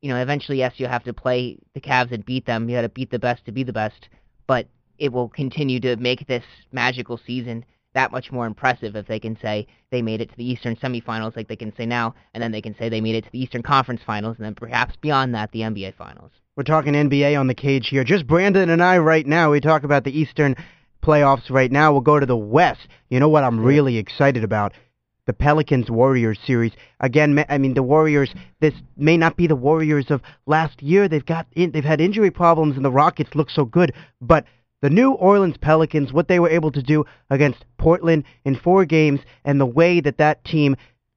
you know, eventually, yes, you'll have to play the Cavs and beat them. You got to beat the best to be the best, but it will continue to make this magical season that much more impressive if they can say they made it to the Eastern semifinals like they can say now, and then they can say they made it to the Eastern Conference Finals, and then perhaps beyond that, the N B A Finals. We're talking N B A on the cage here. Just Brandon and I right now, we talk about the Eastern playoffs right now. We'll go to the West. You know what I'm really excited about? The Pelicans-Warriors series. Again, I mean, the Warriors, this may not be the Warriors of last year. They've got in, they've had injury problems, and the Rockets look so good, but the New Orleans Pelicans, what they were able to do against Portland in four games, and the way that that team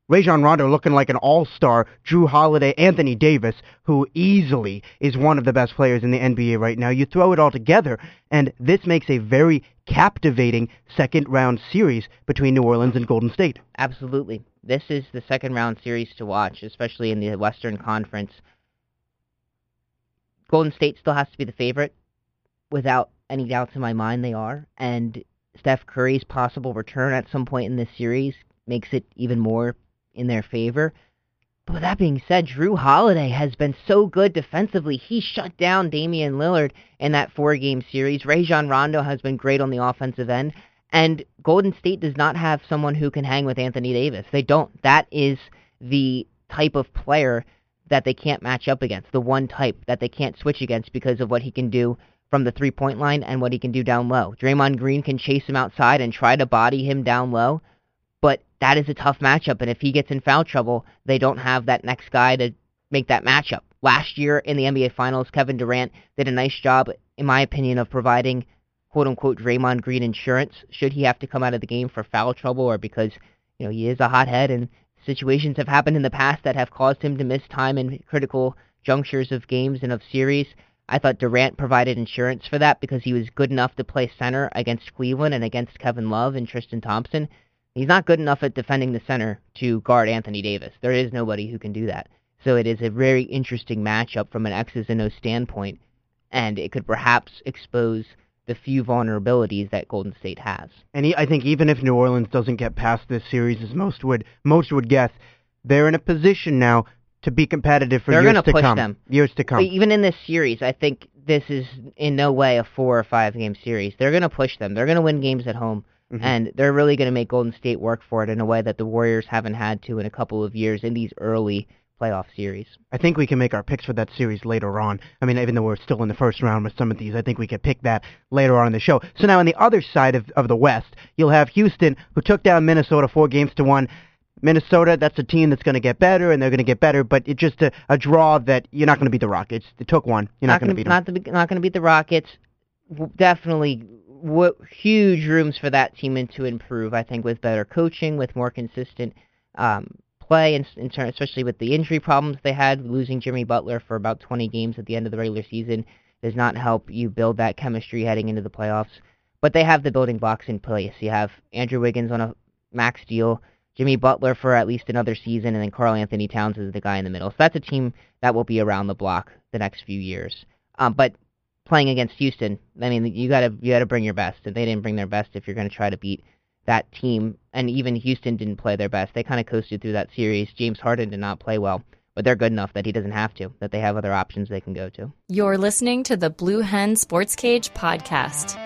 Rajon Rondo looking like an all-star, Jrue Holiday, Anthony Davis, who easily is one of the best players in the N B A right now. You throw it all together, and this makes a very captivating second-round series between New Orleans and Golden State. Absolutely. This is the second-round series to watch, especially in the Western Conference. Golden State still has to be the favorite. Without any doubts in my mind, they are. And Steph Curry's possible return at some point in this series makes it even more in their favor. But with that being said, Jrue Holiday has been so good defensively. He shut down Damian Lillard in that four-game series. Rajon Rondo has been great on the offensive end. And Golden State does not have someone who can hang with Anthony Davis. They don't. That is the type of player that they can't match up against, the one type that they can't switch against because of what he can do from the three-point line and what he can do down low. Draymond Green can chase him outside and try to body him down low, but that is a tough matchup, and if he gets in foul trouble, they don't have that next guy to make that matchup. Last year in the N B A Finals, Kevin Durant did a nice job, in my opinion, of providing quote-unquote Draymond Green insurance should he have to come out of the game for foul trouble or because, you know, he is a hothead and situations have happened in the past that have caused him to miss time in critical junctures of games and of series. I thought Durant provided insurance for that because he was good enough to play center against Cleveland and against Kevin Love and Tristan Thompson. He's not good enough at defending the center to guard Anthony Davis. There is nobody who can do that. So it is a very interesting matchup from an X's and O's standpoint, and it could perhaps expose the few vulnerabilities that Golden State has. And he, I think even if New Orleans doesn't get past this series, as most would most would guess, they're in a position now to be competitive for they're years to push come. Them. Years to come. But even in this series, I think this is in no way a four or five game series. They're going to push them. They're going to win games at home, mm-hmm. and they're really going to make Golden State work for it in a way that the Warriors haven't had to in a couple of years in these early playoff series. I think we can make our picks for that series later on. I mean, even though we're still in the first round with some of these, I think we could pick that later on in the show. So now on the other side of, of the West, you'll have Houston, who took down Minnesota four games to one. Minnesota, that's a team that's going to get better, and they're going to get better, but it's just a, a draw that you're not going to beat the Rockets. It took one. You're not, not going to beat them. Not, the, not going to beat the Rockets. Definitely w- huge rooms for that team and to improve, I think, with better coaching, with more consistent um play, and in turn, especially with the injury problems they had. Losing Jimmy Butler for about twenty games at the end of the regular season does not help you build that chemistry heading into the playoffs. But they have the building blocks in place. You have Andrew Wiggins on a max deal, Jimmy Butler for at least another season, and then Karl Anthony Towns is the guy in the middle. So that's a team that will be around the block the next few years. Um, but playing against Houston, I mean, you gotta you gotta bring your best, and they didn't bring their best if you're going to try to beat that team, and even Houston didn't play their best. They kind of coasted through that series. James Harden did not play well, but they're good enough that he doesn't have to, that they have other options they can go to. You're listening to the Blue Hen Sports Cage Podcast.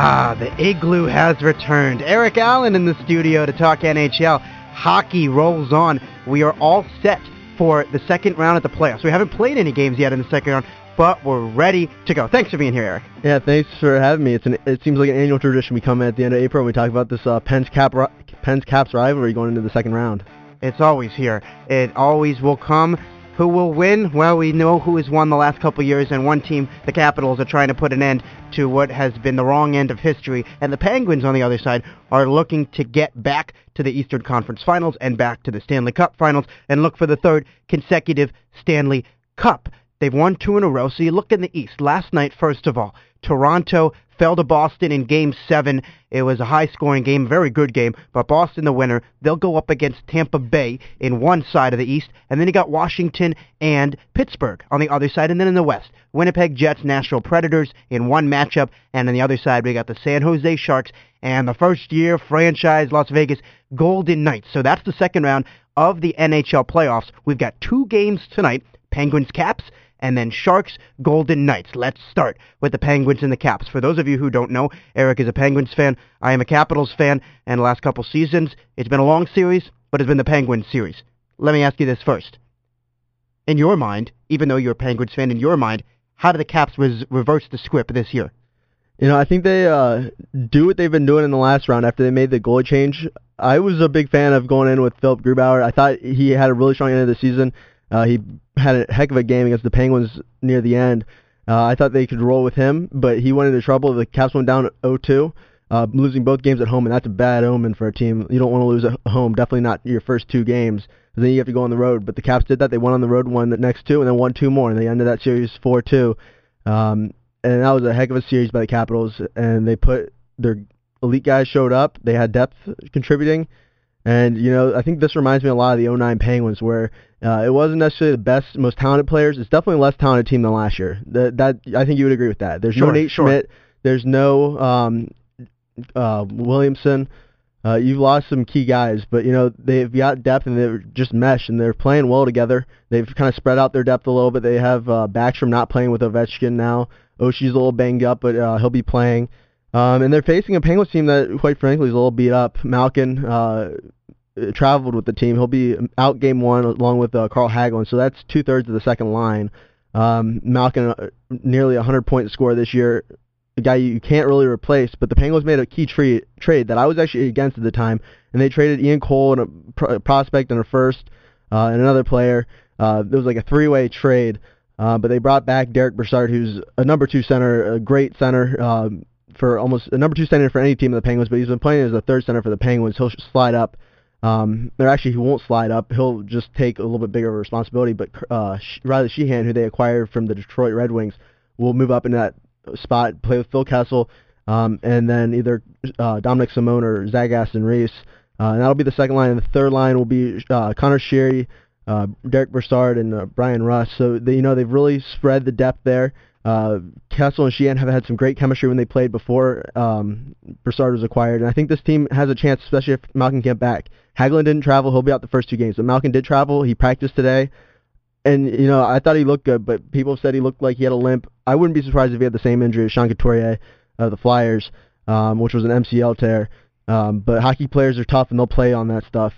Ah, the igloo has returned. Eric Allen in the studio to talk N H L. Hockey rolls on. We are all set for the second round of the playoffs. We haven't played any games yet in the second round, but we're ready to go. Thanks for being here, Eric. Yeah, thanks for having me. It's an, it seems like an annual tradition. We come at the end of April and we talk about this uh, Pens-Caps rivalry going into the second round. It's always here. It always will come. Who will win? Well, we know who has won the last couple years, and one team, the Capitals, are trying to put an end to what has been the wrong end of history, and the Penguins, on the other side, are looking to get back to the Eastern Conference Finals and back to the Stanley Cup Finals and look for the third consecutive Stanley Cup. They've won two in a row, so you look in the East. Last night, first of all, Toronto fell to Boston in Game seven. It was a high-scoring game, very good game, but Boston the winner. They'll go up against Tampa Bay in one side of the East, and then you got Washington and Pittsburgh on the other side, and then in the West, Winnipeg Jets, Nashville Predators in one matchup, and on the other side, we got the San Jose Sharks and the first-year franchise Las Vegas Golden Knights. So that's the second round of the N H L playoffs. We've got two games tonight, Penguins Caps, and then Sharks, Golden Knights. Let's start with the Penguins and the Caps. For those of you who don't know, Eric is a Penguins fan. I am a Capitals fan. And the last couple seasons, it's been a long series, but it's been the Penguins series. Let me ask you this first. In your mind, even though you're a Penguins fan, in your mind, how do the Caps res- reverse the script this year? You know, I think they uh, do what they've been doing in the last round after they made the goalie change. I was a big fan of going in with Philip Grubauer. I thought he had a really strong end of the season. Uh, he had a heck of a game against the Penguins near the end. Uh, I thought they could roll with him, but he went into trouble. The Caps went down oh two, uh, losing both games at home, and that's a bad omen for a team. You don't want to lose at home, definitely not your first two games. And then you have to go on the road, but the Caps did that. They won on the road, won the next two, and then won two more, and they ended that series four two. Um, and that was a heck of a series by the Capitals, and they put their elite guys showed up. They had depth contributing. And, you know, I think this reminds me a lot of the oh nine Penguins where uh, it wasn't necessarily the best, most talented players. It's definitely a less talented team than last year. That, that I think you would agree with that. There's sure, no Nate sure. Schmidt. There's no um, uh, Williamson. Uh, you've lost some key guys, but, you know, they've got depth and they're just meshed and they're playing well together. They've kind of spread out their depth a little bit. They have uh, Backstrom not playing with Ovechkin now. Oshie's a little banged up, but uh, he'll be playing. Um, and they're facing a Penguins team that, quite frankly, is a little beat up. Malkin uh, traveled with the team. He'll be out game one along with uh, Carl Hagelin, so that's two-thirds of the second line. Um, Malkin, uh, nearly a one hundred point scorer this year, a guy you can't really replace, but the Penguins made a key tre- trade that I was actually against at the time, and they traded Ian Cole and a pro- prospect and a first uh, and another player. Uh, it was like a three-way trade, uh, but they brought back Derek Brassard, who's a number two center, a great center, uh, for almost a number two center for any team of the Penguins, but he's been playing as a third center for the Penguins. He'll slide up. Um, or actually, he won't slide up. He'll just take a little bit bigger of a responsibility, but uh, Riley Sheehan, who they acquired from the Detroit Red Wings, will move up into that spot, play with Phil Kessel, um, and then either uh, Dominic Simone or Zach Aston-Reese. Uh, and that'll be the second line. And the third line will be uh, Connor Sheary, uh, Derek Brassard, and uh, Brian Russ. So, they, you know, they've really spread the depth there. Uh, Kessel and Sheehan have had some great chemistry when they played before um, Brassard was acquired, and I think this team has a chance, especially if Malkin gets back. Hagelin didn't travel; he'll be out the first two games. But Malkin did travel; he practiced today, and you know I thought he looked good, but people said he looked like he had a limp. I wouldn't be surprised if he had the same injury as Sean Couturier of the Flyers, um, which was an M C L tear. Um, but hockey players are tough, and they'll play on that stuff.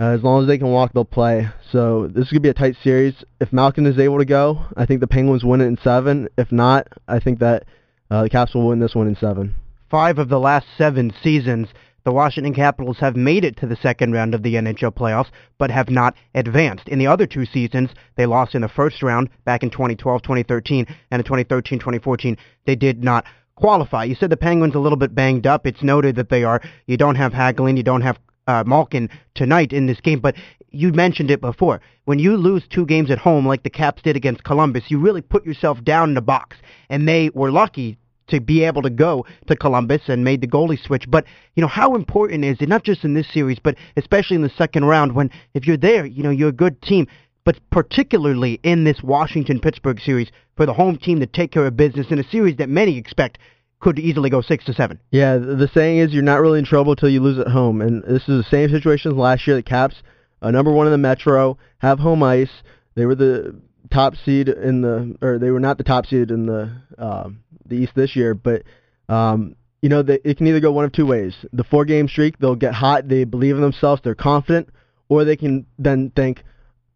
Uh, as long as they can walk, they'll play. So this is going to be a tight series. If Malkin is able to go, I think the Penguins win it in seven. If not, I think that uh, the Caps will win this one in seven. Five of the last seven seasons, the Washington Capitals have made it to the second round of the N H L playoffs, but have not advanced. In the other two seasons, they lost in the first round back in twenty twelve twenty thirteen, and in twenty thirteen twenty fourteen, they did not qualify. You said the Penguins a little bit banged up. It's noted that they are. You don't have Hagelin, you don't have Uh, Malkin tonight in this game, but you mentioned it before. When you lose two games at home like the Caps did against Columbus, you really put yourself down in the box, and they were lucky to be able to go to Columbus and made the goalie switch. But, you know, how important is it, not just in this series, but especially in the second round when if you're there, you know, you're a good team, but particularly in this Washington-Pittsburgh series for the home team to take care of business in a series that many expect could easily go six to seven. Yeah, the saying is you're not really in trouble until you lose at home, and this is the same situation as last year. The Caps, uh, number one in the Metro, have home ice. They were the top seed in the, or they were not the top seed in the um, the East this year, but um, you know they, it can either go one of two ways. The four game streak, they'll get hot, they believe in themselves, they're confident, or they can then think,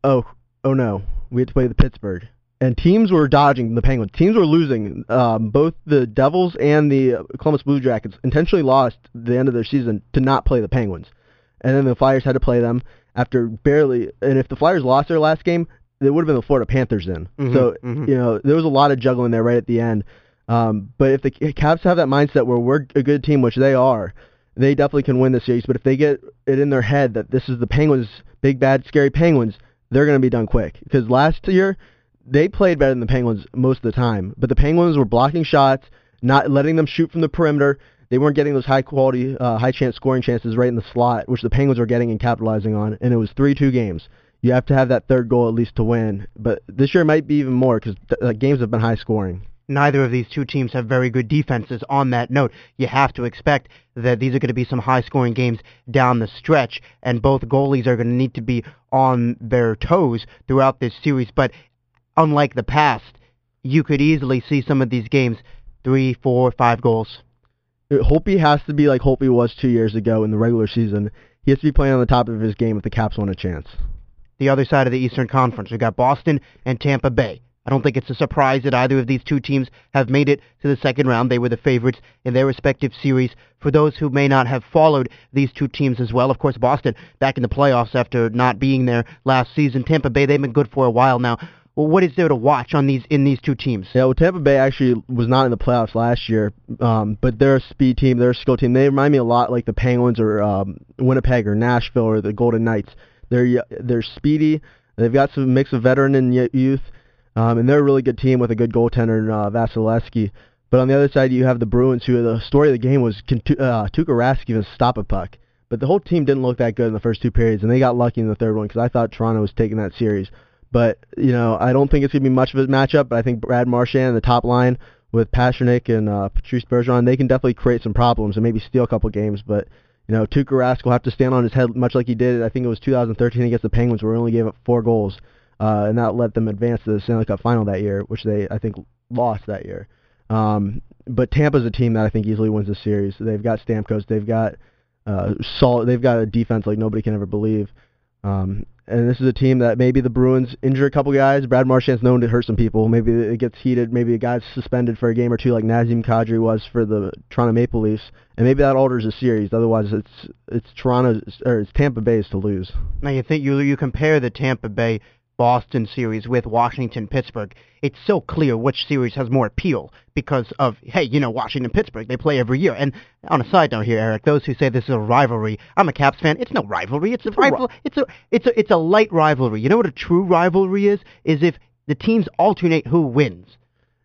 oh, oh no, we have to play the Pittsburgh. And teams were dodging the Penguins. Teams were losing. Um, both the Devils and the Columbus Blue Jackets intentionally lost the end of their season to not play the Penguins. And then the Flyers had to play them after barely. And if the Flyers lost their last game, it would have been the Florida Panthers in. Mm-hmm, so, mm-hmm. you know, there was a lot of juggling there right at the end. Um, but if the Caps have that mindset where we're a good team, which they are, they definitely can win this series. But if they get it in their head that this is the Penguins, big, bad, scary Penguins, they're going to be done quick. Because last year, they played better than the Penguins most of the time, but the Penguins were blocking shots, not letting them shoot from the perimeter. They weren't getting those high-quality, uh, high-chance scoring chances right in the slot, which the Penguins were getting and capitalizing on, and it was three two games. You have to have that third goal at least to win, but this year might be even more because th- uh, games have been high-scoring. Neither of these two teams have very good defenses. On that note, you have to expect that these are going to be some high-scoring games down the stretch, and both goalies are going to need to be on their toes throughout this series, but unlike the past, you could easily see some of these games, three, four, five goals. Holtby has to be like Holtby was two years ago in the regular season. He has to be playing on the top of his game if the Caps want a chance. The other side of the Eastern Conference, we've got Boston and Tampa Bay. I don't think it's a surprise that either of these two teams have made it to the second round. They were the favorites in their respective series. For those who may not have followed these two teams as well, of course, Boston back in the playoffs after not being there last season. Tampa Bay, they've been good for a while now. Well, what is there to watch on these in these two teams? Yeah, well, Tampa Bay actually was not in the playoffs last year, um, but they're a speed team, they're a skill team. They remind me a lot like the Penguins or um, Winnipeg or Nashville or the Golden Knights. They're they're speedy. They've got some mix of veteran and youth, um, and they're a really good team with a good goaltender, uh, Vasilevsky. But on the other side, you have the Bruins, who the story of the game was uh, Tuukka Rask even stop a puck. But the whole team didn't look that good in the first two periods, and they got lucky in the third one because I thought Toronto was taking that series. But, you know, I don't think it's going to be much of a matchup, but I think Brad Marchand, the top line with Pasternak and uh, Patrice Bergeron, they can definitely create some problems and maybe steal a couple games. But, you know, Tuukka Rask will have to stand on his head much like he did, I think it was two thousand thirteen against the Penguins, where he only gave up four goals, uh, and that let them advance to the Stanley Cup final that year, which they, I think, lost that year. Um, but Tampa's a team that I think easily wins the series. They've got Stamkos. They've got uh, solid, they've got a defense like nobody can ever believe. Um, and this is a team that maybe the Bruins injure a couple guys. Brad Marchand's known to hurt some people. Maybe it gets heated. Maybe a guy's suspended for a game or two like Nazem Kadri was for the Toronto Maple Leafs. And maybe that alters the series. Otherwise, it's it's Toronto's or it's Tampa Bay's to lose. Now, you think you you compare the Tampa Bay Boston series with Washington-Pittsburgh, it's so clear which series has more appeal because of, hey, you know, Washington-Pittsburgh, they play every year. And on a side note here, Eric, those who say this is a rivalry, I'm a Caps fan, it's no rivalry, it's a rival, it's a, it's a, it's a light rivalry. You know what a true rivalry is? Is if the teams alternate who wins.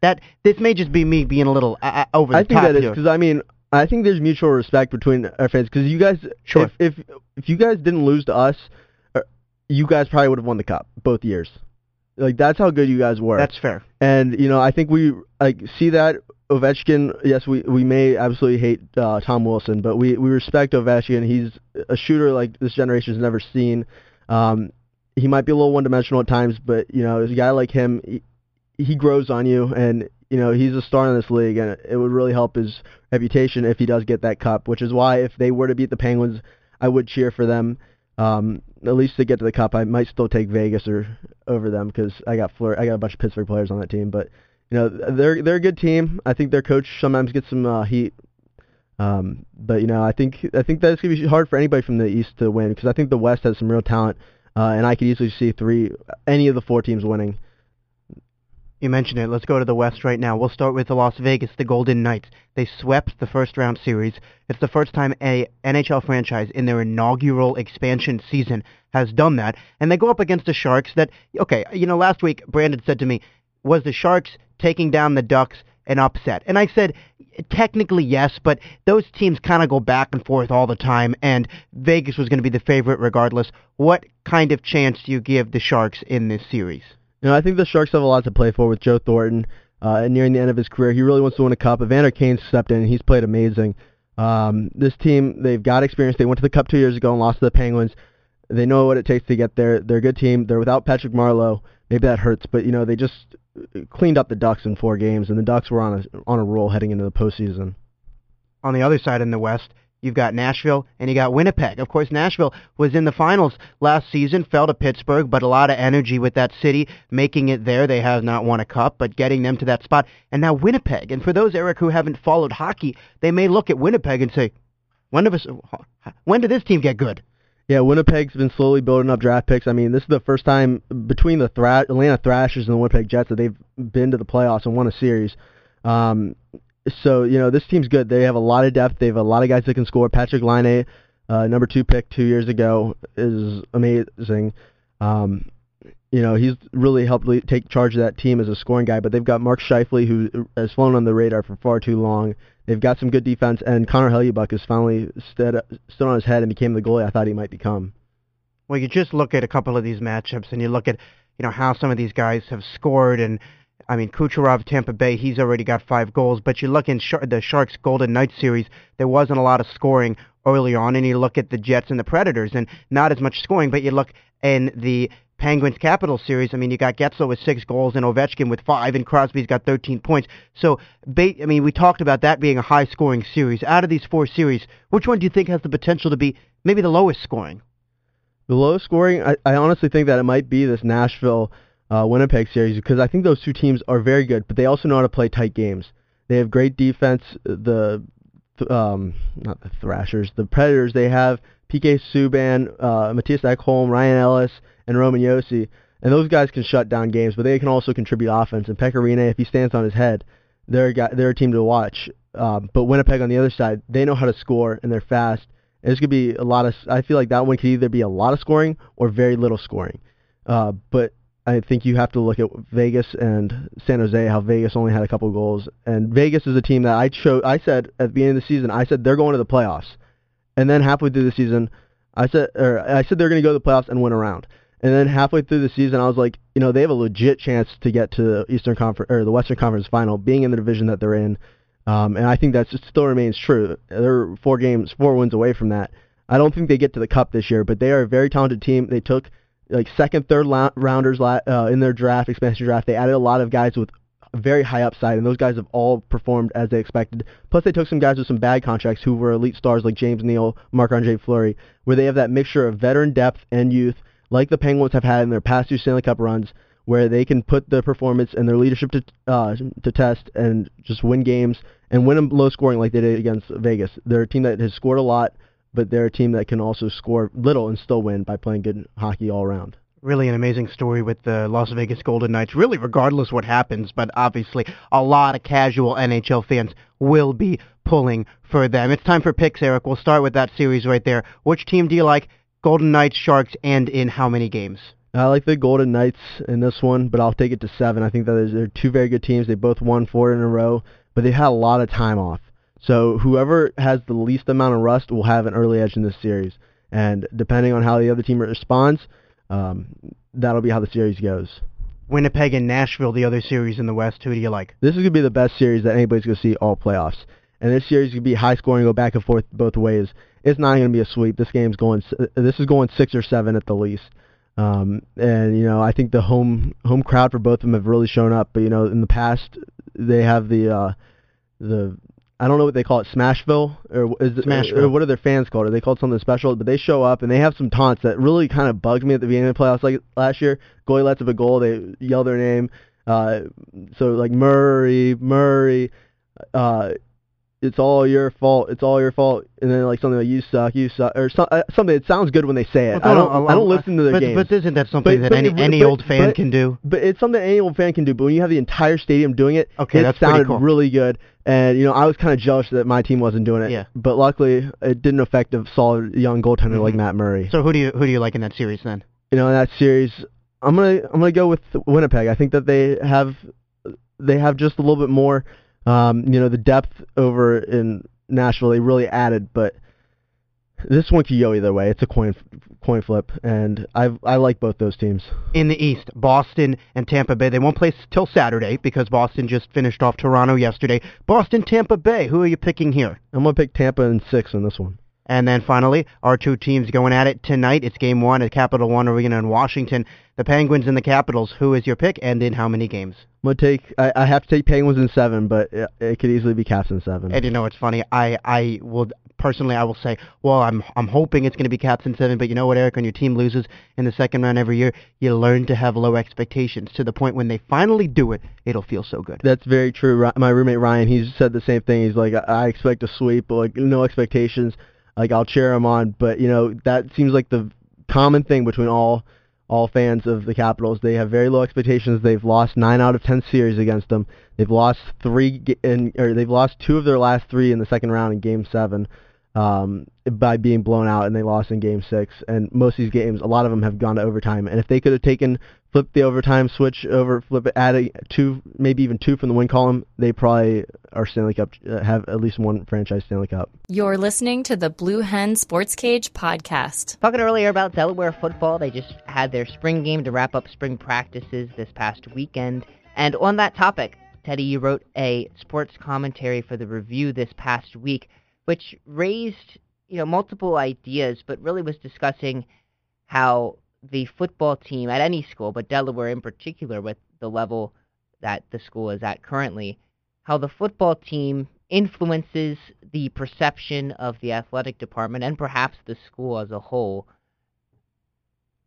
That, this may just be me being a little uh, over the top here. I think that is, because I mean, I think there's mutual respect between our fans, because you guys, sure. if, if if you guys didn't lose to us, you guys probably would have won the cup both years. Like, that's how good you guys were. That's fair. And, you know, I think we like see that Ovechkin, yes, we, we may absolutely hate uh, Tom Wilson, but we, we respect Ovechkin. He's a shooter like this generation's never seen. Um, he might be a little one-dimensional at times, but, you know, as a guy like him, he, he grows on you, and, you know, he's a star in this league, and it would really help his reputation if he does get that cup, which is why if they were to beat the Penguins, I would cheer for them. Um, at least to get to the cup, I might still take Vegas or over them because I got Fleur, I got a bunch of Pittsburgh players on that team. But you know, they're they're a good team. I think their coach sometimes gets some uh, heat. Um, but you know, I think I think that it's gonna be hard for anybody from the East to win because I think the West has some real talent, uh, and I could easily see three any of the four teams winning. You mentioned it. Let's go to the West right now. We'll start with the Las Vegas, the Golden Knights. They swept the first-round series. It's the first time a N H L franchise in their inaugural expansion season has done that. And they go up against the Sharks that, okay, you know, last week Brandon said to me, was the Sharks taking down the Ducks an upset? And I said, technically yes, but those teams kind of go back and forth all the time, and Vegas was going to be the favorite regardless. What kind of chance do you give the Sharks in this series? You know, I think the Sharks have a lot to play for with Joe Thornton. Uh, and nearing the end of his career, he really wants to win a cup. Evander Kane stepped in, and he's played amazing. Um, this team, they've got experience. They went to the Cup two years ago and lost to the Penguins. They know what it takes to get there. They're a good team. They're without Patrick Marleau. Maybe that hurts, but, you know, they just cleaned up the Ducks in four games, and the Ducks were on a, on a roll heading into the postseason. On the other side in the West, you've got Nashville, and you got Winnipeg. Of course, Nashville was in the finals last season, fell to Pittsburgh, but a lot of energy with that city, making it there. They have not won a cup, but getting them to that spot. And now Winnipeg. And for those, Eric, who haven't followed hockey, they may look at Winnipeg and say, when did, us, when did this team get good? Yeah, Winnipeg's been slowly building up draft picks. I mean, this is the first time between the Thra- Atlanta Thrashers and the Winnipeg Jets that they've been to the playoffs and won a series. Um... So, you know, this team's good. They have a lot of depth. They have a lot of guys that can score. Patrick Laine, uh, number two pick two years ago, is amazing. Um, you know, he's really helped le- take charge of that team as a scoring guy. But they've got Mark Scheifele, who has flown on the radar for far too long. They've got some good defense. And Connor Hellebuyck has finally stood, stood on his head and became the goalie I thought he might become. Well, you just look at a couple of these matchups and you look at, you know, how some of these guys have scored and, I mean, Kucherov, Tampa Bay, he's already got five goals. But you look in Sh- the Sharks-Golden Knights series, there wasn't a lot of scoring early on. And you look at the Jets and the Predators, and not as much scoring. But you look in the Penguins-Capitals series, I mean, you got Getzel with six goals and Ovechkin with five, and Crosby's got thirteen points. So, I mean, we talked about that being a high-scoring series. Out of these four series, which one do you think has the potential to be maybe the lowest scoring? The lowest scoring? I, I honestly think that it might be this Nashville uh, Winnipeg series, because I think those two teams are very good, but they also know how to play tight games. They have great defense. The um, not the Thrashers, the Predators. They have P K Subban, uh, Matthias Ekholm, Ryan Ellis, and Roman Josi, and those guys can shut down games, but they can also contribute offense. And Pecorino, if he stands on his head, they're a, guy, they're a team to watch. Um, but Winnipeg on the other side, they know how to score, and they're fast. And there's going to be a lot of – I feel like that one could either be a lot of scoring or very little scoring. Uh, but I think you have to look at Vegas and San Jose, how Vegas only had a couple goals. And Vegas is a team that I chose – I said at the beginning of the season, I said they're going to the playoffs. And then halfway through the season, I said or I said they're going to go to the playoffs and win a round. And then halfway through the season, I was like, you know, they have a legit chance to get to the Eastern Conference or the Western Conference final, being in the division that they're in. Um, and I think that still remains true. They're four games, four wins away from that. I don't think they get to the Cup this year, but they are a very talented team. They took like second, third la- rounders la- uh, in their draft, expansion draft. They added a lot of guys with very high upside, and those guys have all performed as they expected. Plus, they took some guys with some bad contracts who were elite stars like James Neal, Marc-Andre Fleury, where they have that mixture of veteran depth and youth, like the Penguins have had in their past two Stanley Cup runs, where they can put their performance and their leadership to uh, to test and just win games and win them low scoring like they did against Vegas. They're a team that has scored a lot, but they're a team that can also score little and still win by playing good hockey all around. Really an amazing story with the Las Vegas Golden Knights, really regardless what happens, but obviously a lot of casual N H L fans will be pulling for them. It's time for picks, Eric. We'll start with that series right there. Which team do you like? Golden Knights, Sharks, and in how many games? I like the Golden Knights in this one, but I'll take it to seven. I think that they're two very good teams. They both won four in a row, but they had a lot of time off. So whoever has the least amount of rust will have an early edge in this series. And depending on how the other team responds, um, that'll be how the series goes. Winnipeg and Nashville, the other series in the West, who do you like? This is going to be the best series that anybody's going to see all playoffs. And this series could be high scoring, go back and forth both ways. It's not going to be a sweep. This game's going. This is going six or seven at the least. Um, and you know, I think the home home crowd for both of them have really shown up. But you know, in the past, they have the uh, the I don't know what they call it, Smashville, or is it, Smashville. Or what are their fans called? Are they called something special? But they show up and they have some taunts that really kind of bugged me at the beginning of the playoffs. Like last year, goalie lets up a goal, they yell their name. Uh, so like Murray, Murray. Uh, It's all your fault. It's all your fault. And then like something like you suck, you suck, or so, uh, something. It sounds good when they say it. Well, I don't. I'll, I'll, I don't listen to their but, games. But isn't that something but, that but, any, any but, old fan but, can do? But it's something any old fan can do. But when you have the entire stadium doing it, okay, it that's sounded cool. Really good. And you know, I was kind of jealous that my team wasn't doing it. Yeah. But luckily, it didn't affect a solid young goaltender mm-hmm. like Matt Murray. So who do you who do you like in that series then? You know, in that series, I'm gonna I'm gonna go with Winnipeg. I think that they have they have just a little bit more. Um, you know, the depth over in Nashville, they really added, but this one could go either way. It's a coin coin flip, and I I like both those teams. In the East, Boston and Tampa Bay. They won't play till Saturday because Boston just finished off Toronto yesterday. Boston, Tampa Bay, who are you picking here? I'm going to pick Tampa in six in this one. And then finally, our two teams going at it tonight. It's game one at Capital One Arena in Washington. The Penguins and the Capitals. Who is your pick, and in how many games? I'm gonna take. I, I have to take Penguins in seven, but it, it could easily be Caps in seven. And you know, it's funny. I, I will personally, I will say, well, I'm I'm hoping it's gonna be Caps in seven. But you know what, Eric, when your team loses in the second round every year, you learn to have low expectations to the point when they finally do it, it'll feel so good. That's very true. My roommate Ryan, he said the same thing. He's like, I expect a sweep, but like no expectations. Like, I'll cheer them on, but, you know, that seems like the common thing between all all fans of the Capitals. They have very low expectations. They've lost nine out of ten series against them. They've lost three, in, or they've lost two of their last three in the second round in Game seven um, by being blown out, and they lost in Game six. And most of these games, a lot of them have gone to overtime. And if they could have taken, flipped the overtime, switch over, flip it, add a two, maybe even two from the win column, they probably are Stanley Cup, uh, have at least one franchise Stanley Cup. You're listening to the Blue Hen Sports Cage Podcast. Talking earlier about Delaware football, they just had their spring game to wrap up spring practices this past weekend. And on that topic, Teddy, you wrote a sports commentary for the Review this past week, which raised, you know, multiple ideas, but really was discussing how the football team at any school, but Delaware in particular with the level that the school is at currently, how the football team influences the perception of the athletic department and perhaps the school as a whole.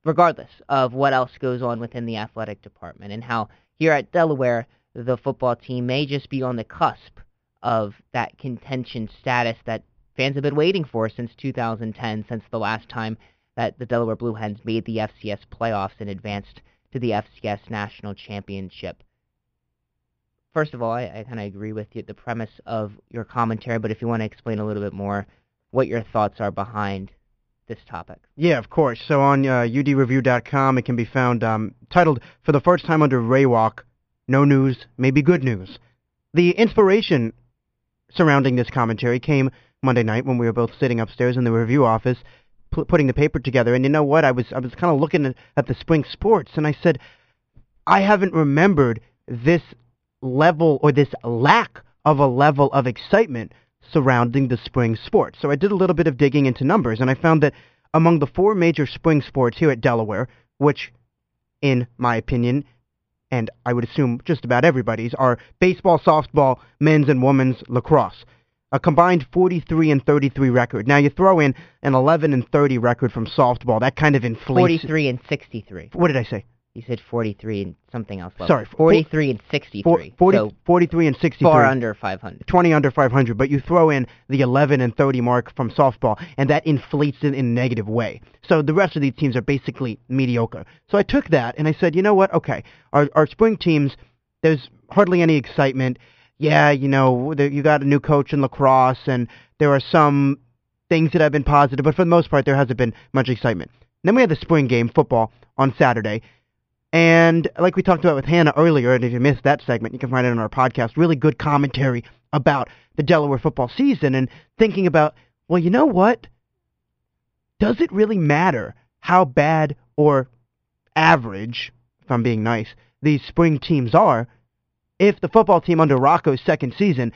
regardless of what else goes on within the athletic department, and how here at Delaware, the football team may just be on the cusp of that contention status that fans have been waiting for since two thousand ten, since the last time that the Delaware Blue Hens made the F C S playoffs and advanced to the F C S National Championship. First of all, I, I kind of agree with you, the premise of your commentary, but if you want to explain a little bit more what your thoughts are behind this topic. Yeah, of course. So on uh, U D review dot com, it can be found um, titled, "For the First Time Under Raywalk, No News May Be Good News." The inspiration surrounding this commentary came Monday night when we were both sitting upstairs in the review office pl- putting the paper together. And you know what? I was I was kind of looking at, at the spring sports, and I said, I haven't remembered this level or this lack of a level of excitement surrounding the spring sports. So I did a little bit of digging into numbers, and I found that among the four major spring sports here at Delaware, which in my opinion, and I would assume just about everybody's, are baseball, softball, men's and women's lacrosse, a combined forty-three and thirty-three record. Now you throw in an eleven and thirty record from softball. That kind of inflates. forty-three and sixty-three. What did I say? You said forty-three and something else. Level. Sorry. forty-three and sixty-three. forty, so forty-three and sixty-three. Far under five hundred. twenty under five hundred, but you throw in the eleven and thirty mark from softball, and that inflates it in a negative way. So the rest of these teams are basically mediocre. So I took that, and I said, you know what? Okay, our, our spring teams, there's hardly any excitement. Yeah, you know, you got a new coach in lacrosse, and there are some things that have been positive, but for the most part, there hasn't been much excitement. And then we had the spring game, football, on Saturday. And like we talked about with Hannah earlier, and if you missed that segment, you can find it on our podcast, really good commentary about the Delaware football season and thinking about, well, you know what? Does it really matter how bad or average, if I'm being nice, these spring teams are if the football team under Rocco's second season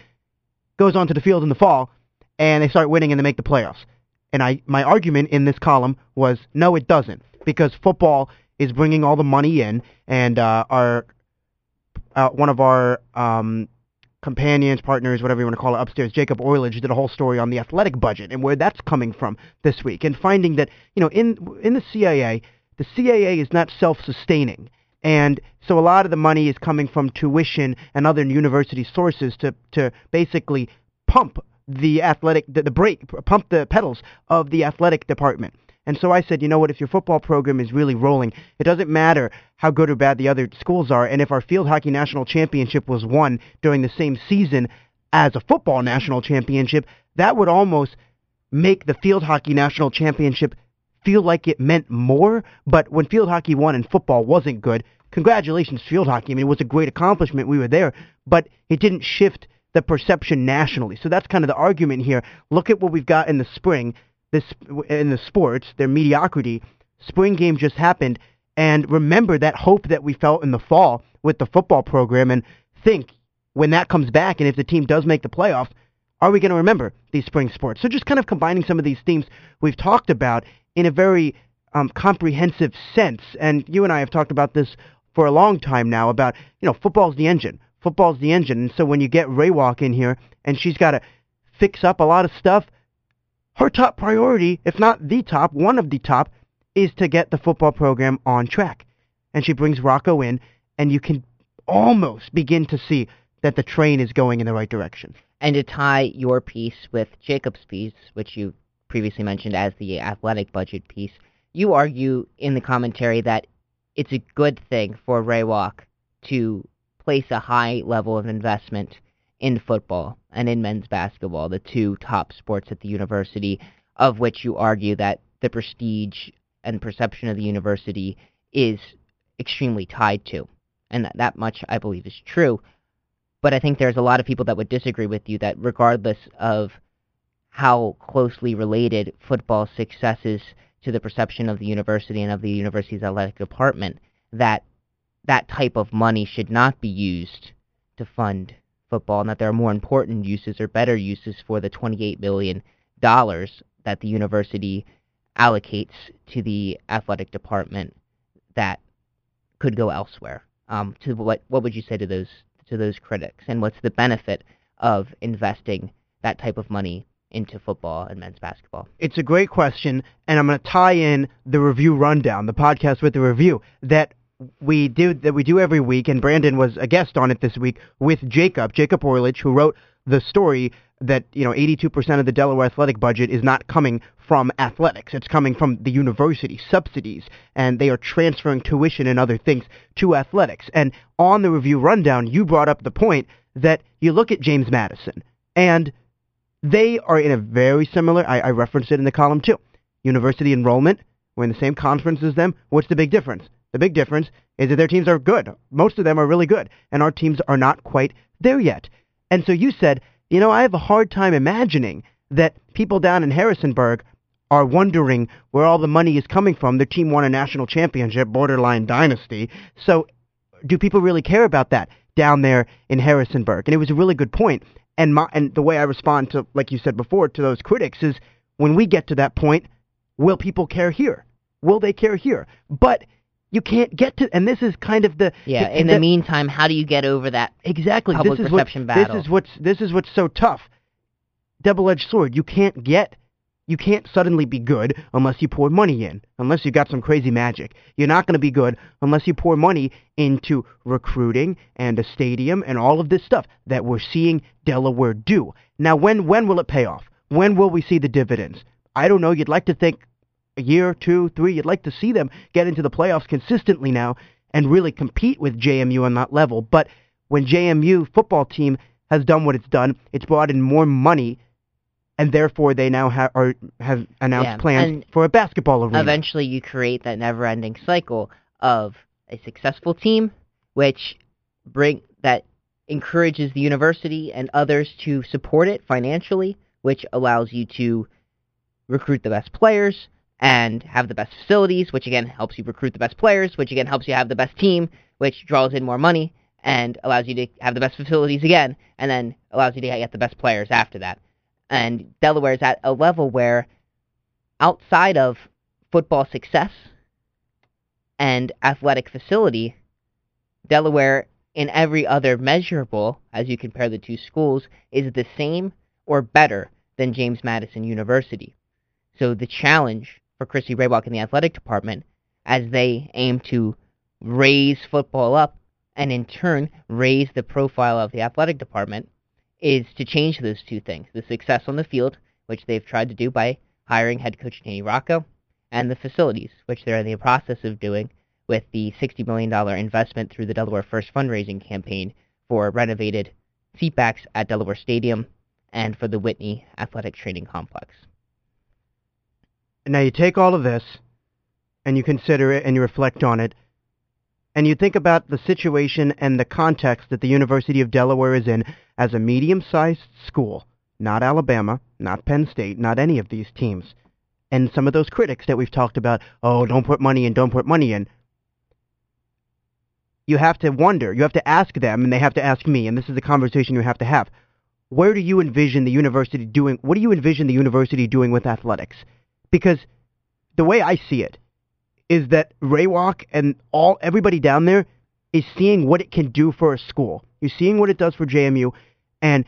goes onto the field in the fall and they start winning and they make the playoffs? And I my argument in this column was, no, it doesn't, because football is bringing all the money in, and uh, our uh, one of our um, companions, partners, whatever you want to call it, upstairs, Jacob Orledge, did a whole story on the athletic budget and where that's coming from this week, and finding that, you know, in in the C A A, the C A A is not self-sustaining, and so a lot of the money is coming from tuition and other university sources to to basically pump the athletic the, the brake, pump the pedals of the athletic department. And so I said, you know what, if your football program is really rolling, it doesn't matter how good or bad the other schools are. And if our field hockey national championship was won during the same season as a football national championship, that would almost make the field hockey national championship feel like it meant more. But when field hockey won and football wasn't good, congratulations, field hockey. I mean, it was a great accomplishment. We were there, but it didn't shift the perception nationally. So that's kind of the argument here. Look at what we've got in the spring. This in the sports, their mediocrity. Spring game just happened, and remember that hope that we felt in the fall with the football program, and think when that comes back, and if the team does make the playoffs, are we going to remember these spring sports? So just kind of combining some of these themes we've talked about in a very um, comprehensive sense, and you and I have talked about this for a long time now about, you know, football's the engine. Football's the engine, and so when you get Raywalk in here, and she's got to fix up a lot of stuff, her top priority, if not the top, one of the top, is to get the football program on track. And she brings Rocco in, and you can almost begin to see that the train is going in the right direction. And to tie your piece with Jacob's piece, which you previously mentioned as the athletic budget piece, you argue in the commentary that it's a good thing for Raywalk to place a high level of investment in football and in men's basketball, the two top sports at the university, of which you argue that the prestige and perception of the university is extremely tied to. And that much, I believe, is true. But I think there's a lot of people that would disagree with you that regardless of how closely related football success is to the perception of the university and of the university's athletic department, that that type of money should not be used to fund football, and that there are more important uses or better uses for the twenty-eight million dollars that the university allocates to the athletic department that could go elsewhere. Um, to what what would you say to those to those critics, and what's the benefit of investing that type of money into football and men's basketball? It's a great question, and I'm going to tie in the review rundown, the podcast with the review that we do that we do every week, and Brandon was a guest on it this week with Jacob, Jacob Orlich, who wrote the story that, you know, eighty-two percent of the Delaware athletic budget is not coming from athletics. It's coming from the university subsidies, and they are transferring tuition and other things to athletics. And on the review rundown, you brought up the point that you look at James Madison, and they are in a very similar, I, I referenced it in the column too, university enrollment. We're in the same conference as them. What's the big difference? The big difference is that their teams are good. Most of them are really good, and our teams are not quite there yet. And so you said, you know, I have a hard time imagining that people down in Harrisonburg are wondering where all the money is coming from. Their team won a national championship, borderline dynasty. So do people really care about that down there in Harrisonburg? And it was a really good point. And my, and the way I respond to, like you said before, to those critics is when we get to that point, will people care here? Will they care here? But you can't get to, and this is kind of the yeah. The, in the, the meantime, how do you get over that exactly public this perception what, battle? This is what's this is what's so tough. Double-edged sword. You can't get, you can't suddenly be good unless you pour money in, unless you got some crazy magic. You're not going to be good unless you pour money into recruiting and a stadium and all of this stuff that we're seeing Delaware do. Now, when when will it pay off? When will we see the dividends? I don't know. You'd like to think a year, two, three, you'd like to see them get into the playoffs consistently now and really compete with J M U on that level. But when J M U football team has done what it's done, it's brought in more money, and therefore they now ha- are, have announced yeah, plans for a basketball arena. Eventually you create that never-ending cycle of a successful team, which bring that encourages the university and others to support it financially, which allows you to recruit the best players, and have the best facilities, which again helps you recruit the best players, which again helps you have the best team, which draws in more money and allows you to have the best facilities again, and then allows you to get the best players after that. And Delaware is at a level where outside of football success and athletic facility, Delaware in every other measurable, as you compare the two schools, is the same or better than James Madison University. So the challenge for Chrissy Raywalk and the athletic department as they aim to raise football up and in turn raise the profile of the athletic department is to change those two things. The success on the field, which they've tried to do by hiring head coach Danny Rocco, and the facilities, which they're in the process of doing with the sixty million dollars investment through the Delaware First fundraising campaign for renovated seatbacks at Delaware Stadium and for the Whitney Athletic Training Complex. Now you take all of this, and you consider it, and you reflect on it, and you think about the situation and the context that the University of Delaware is in as a medium-sized school, not Alabama, not Penn State, not any of these teams. And some of those critics that we've talked about, oh, don't put money in, don't put money in. You have to wonder, you have to ask them, and they have to ask me, and this is the conversation you have to have. Where do you envision the university doing, what do you envision the university doing with athletics? Because the way I see it is that Raywalk and all everybody down there is seeing what it can do for a school. You're seeing what it does for J M U, and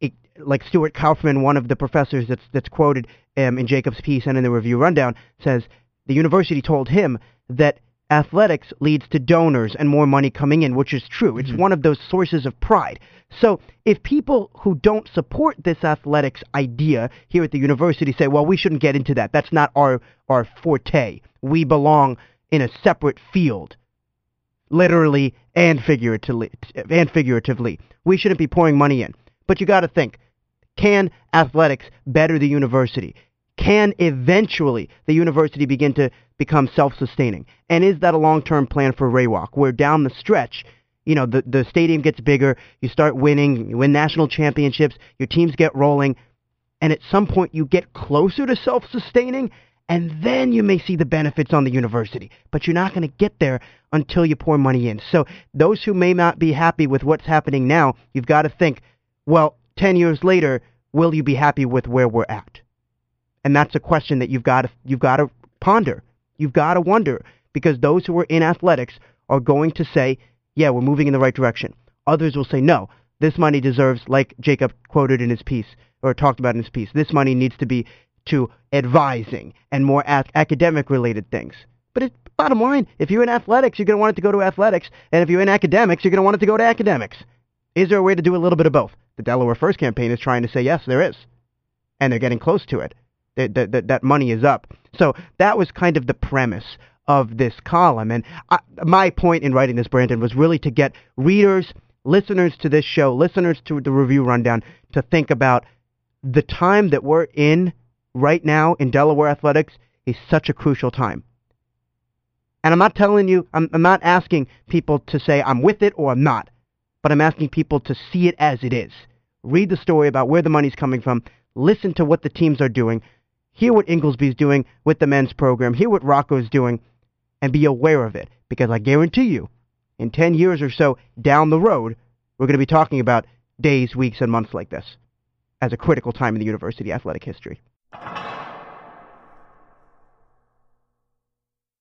it, like Stuart Kaufman, one of the professors that's that's quoted um, in Jacob's piece and in the review rundown, says the university told him that athletics leads to donors and more money coming in, which is true. It's mm-hmm. one of those sources of pride. So if people who don't support this athletics idea here at the university say, well, we shouldn't get into that. That's not our, our forte. We belong in a separate field, literally and figuratively, and figuratively. We shouldn't be pouring money in. But you got to think, can athletics better the university? Can eventually the university begin to become self-sustaining? And is that a long-term plan for Raywalk, where down the stretch, you know, the, the stadium gets bigger, you start winning, you win national championships, your teams get rolling, and at some point you get closer to self-sustaining, and then you may see the benefits on the university. But you're not going to get there until you pour money in. So those who may not be happy with what's happening now, you've got to think, well, ten years later, will you be happy with where we're at? And that's a question that you've got to, you've got to ponder. You've got to wonder, because those who are in athletics are going to say, yeah, we're moving in the right direction. Others will say, no, This money deserves, like Jacob quoted in his piece, or talked about in his piece, this money needs to be to advising and more ac- academic-related things. But it, bottom line, if you're in athletics, you're going to want it to go to athletics, and if you're in academics, you're going to want it to go to academics. Is there a way to do a little bit of both? The Delaware First campaign is trying to say, yes, there is, and they're getting close to it. That, that, that money is up. So that was kind of the premise of this column. And I, my point in writing this, Brandon, was really to get readers, listeners to this show, listeners to the Review Rundown, to think about the time that we're in right now in Delaware athletics is such a crucial time. And I'm not telling you, I'm, I'm not asking people to say I'm with it or I'm not, but I'm asking people to see it as it is. Read the story about where the money's coming from. Listen to what the teams are doing. Hear what Inglesby's doing with the men's program. Hear what Rocco's doing, and be aware of it. Because I guarantee you, in ten years or so down the road, we're going to be talking about days, weeks, and months like this as a critical time in the university athletic history.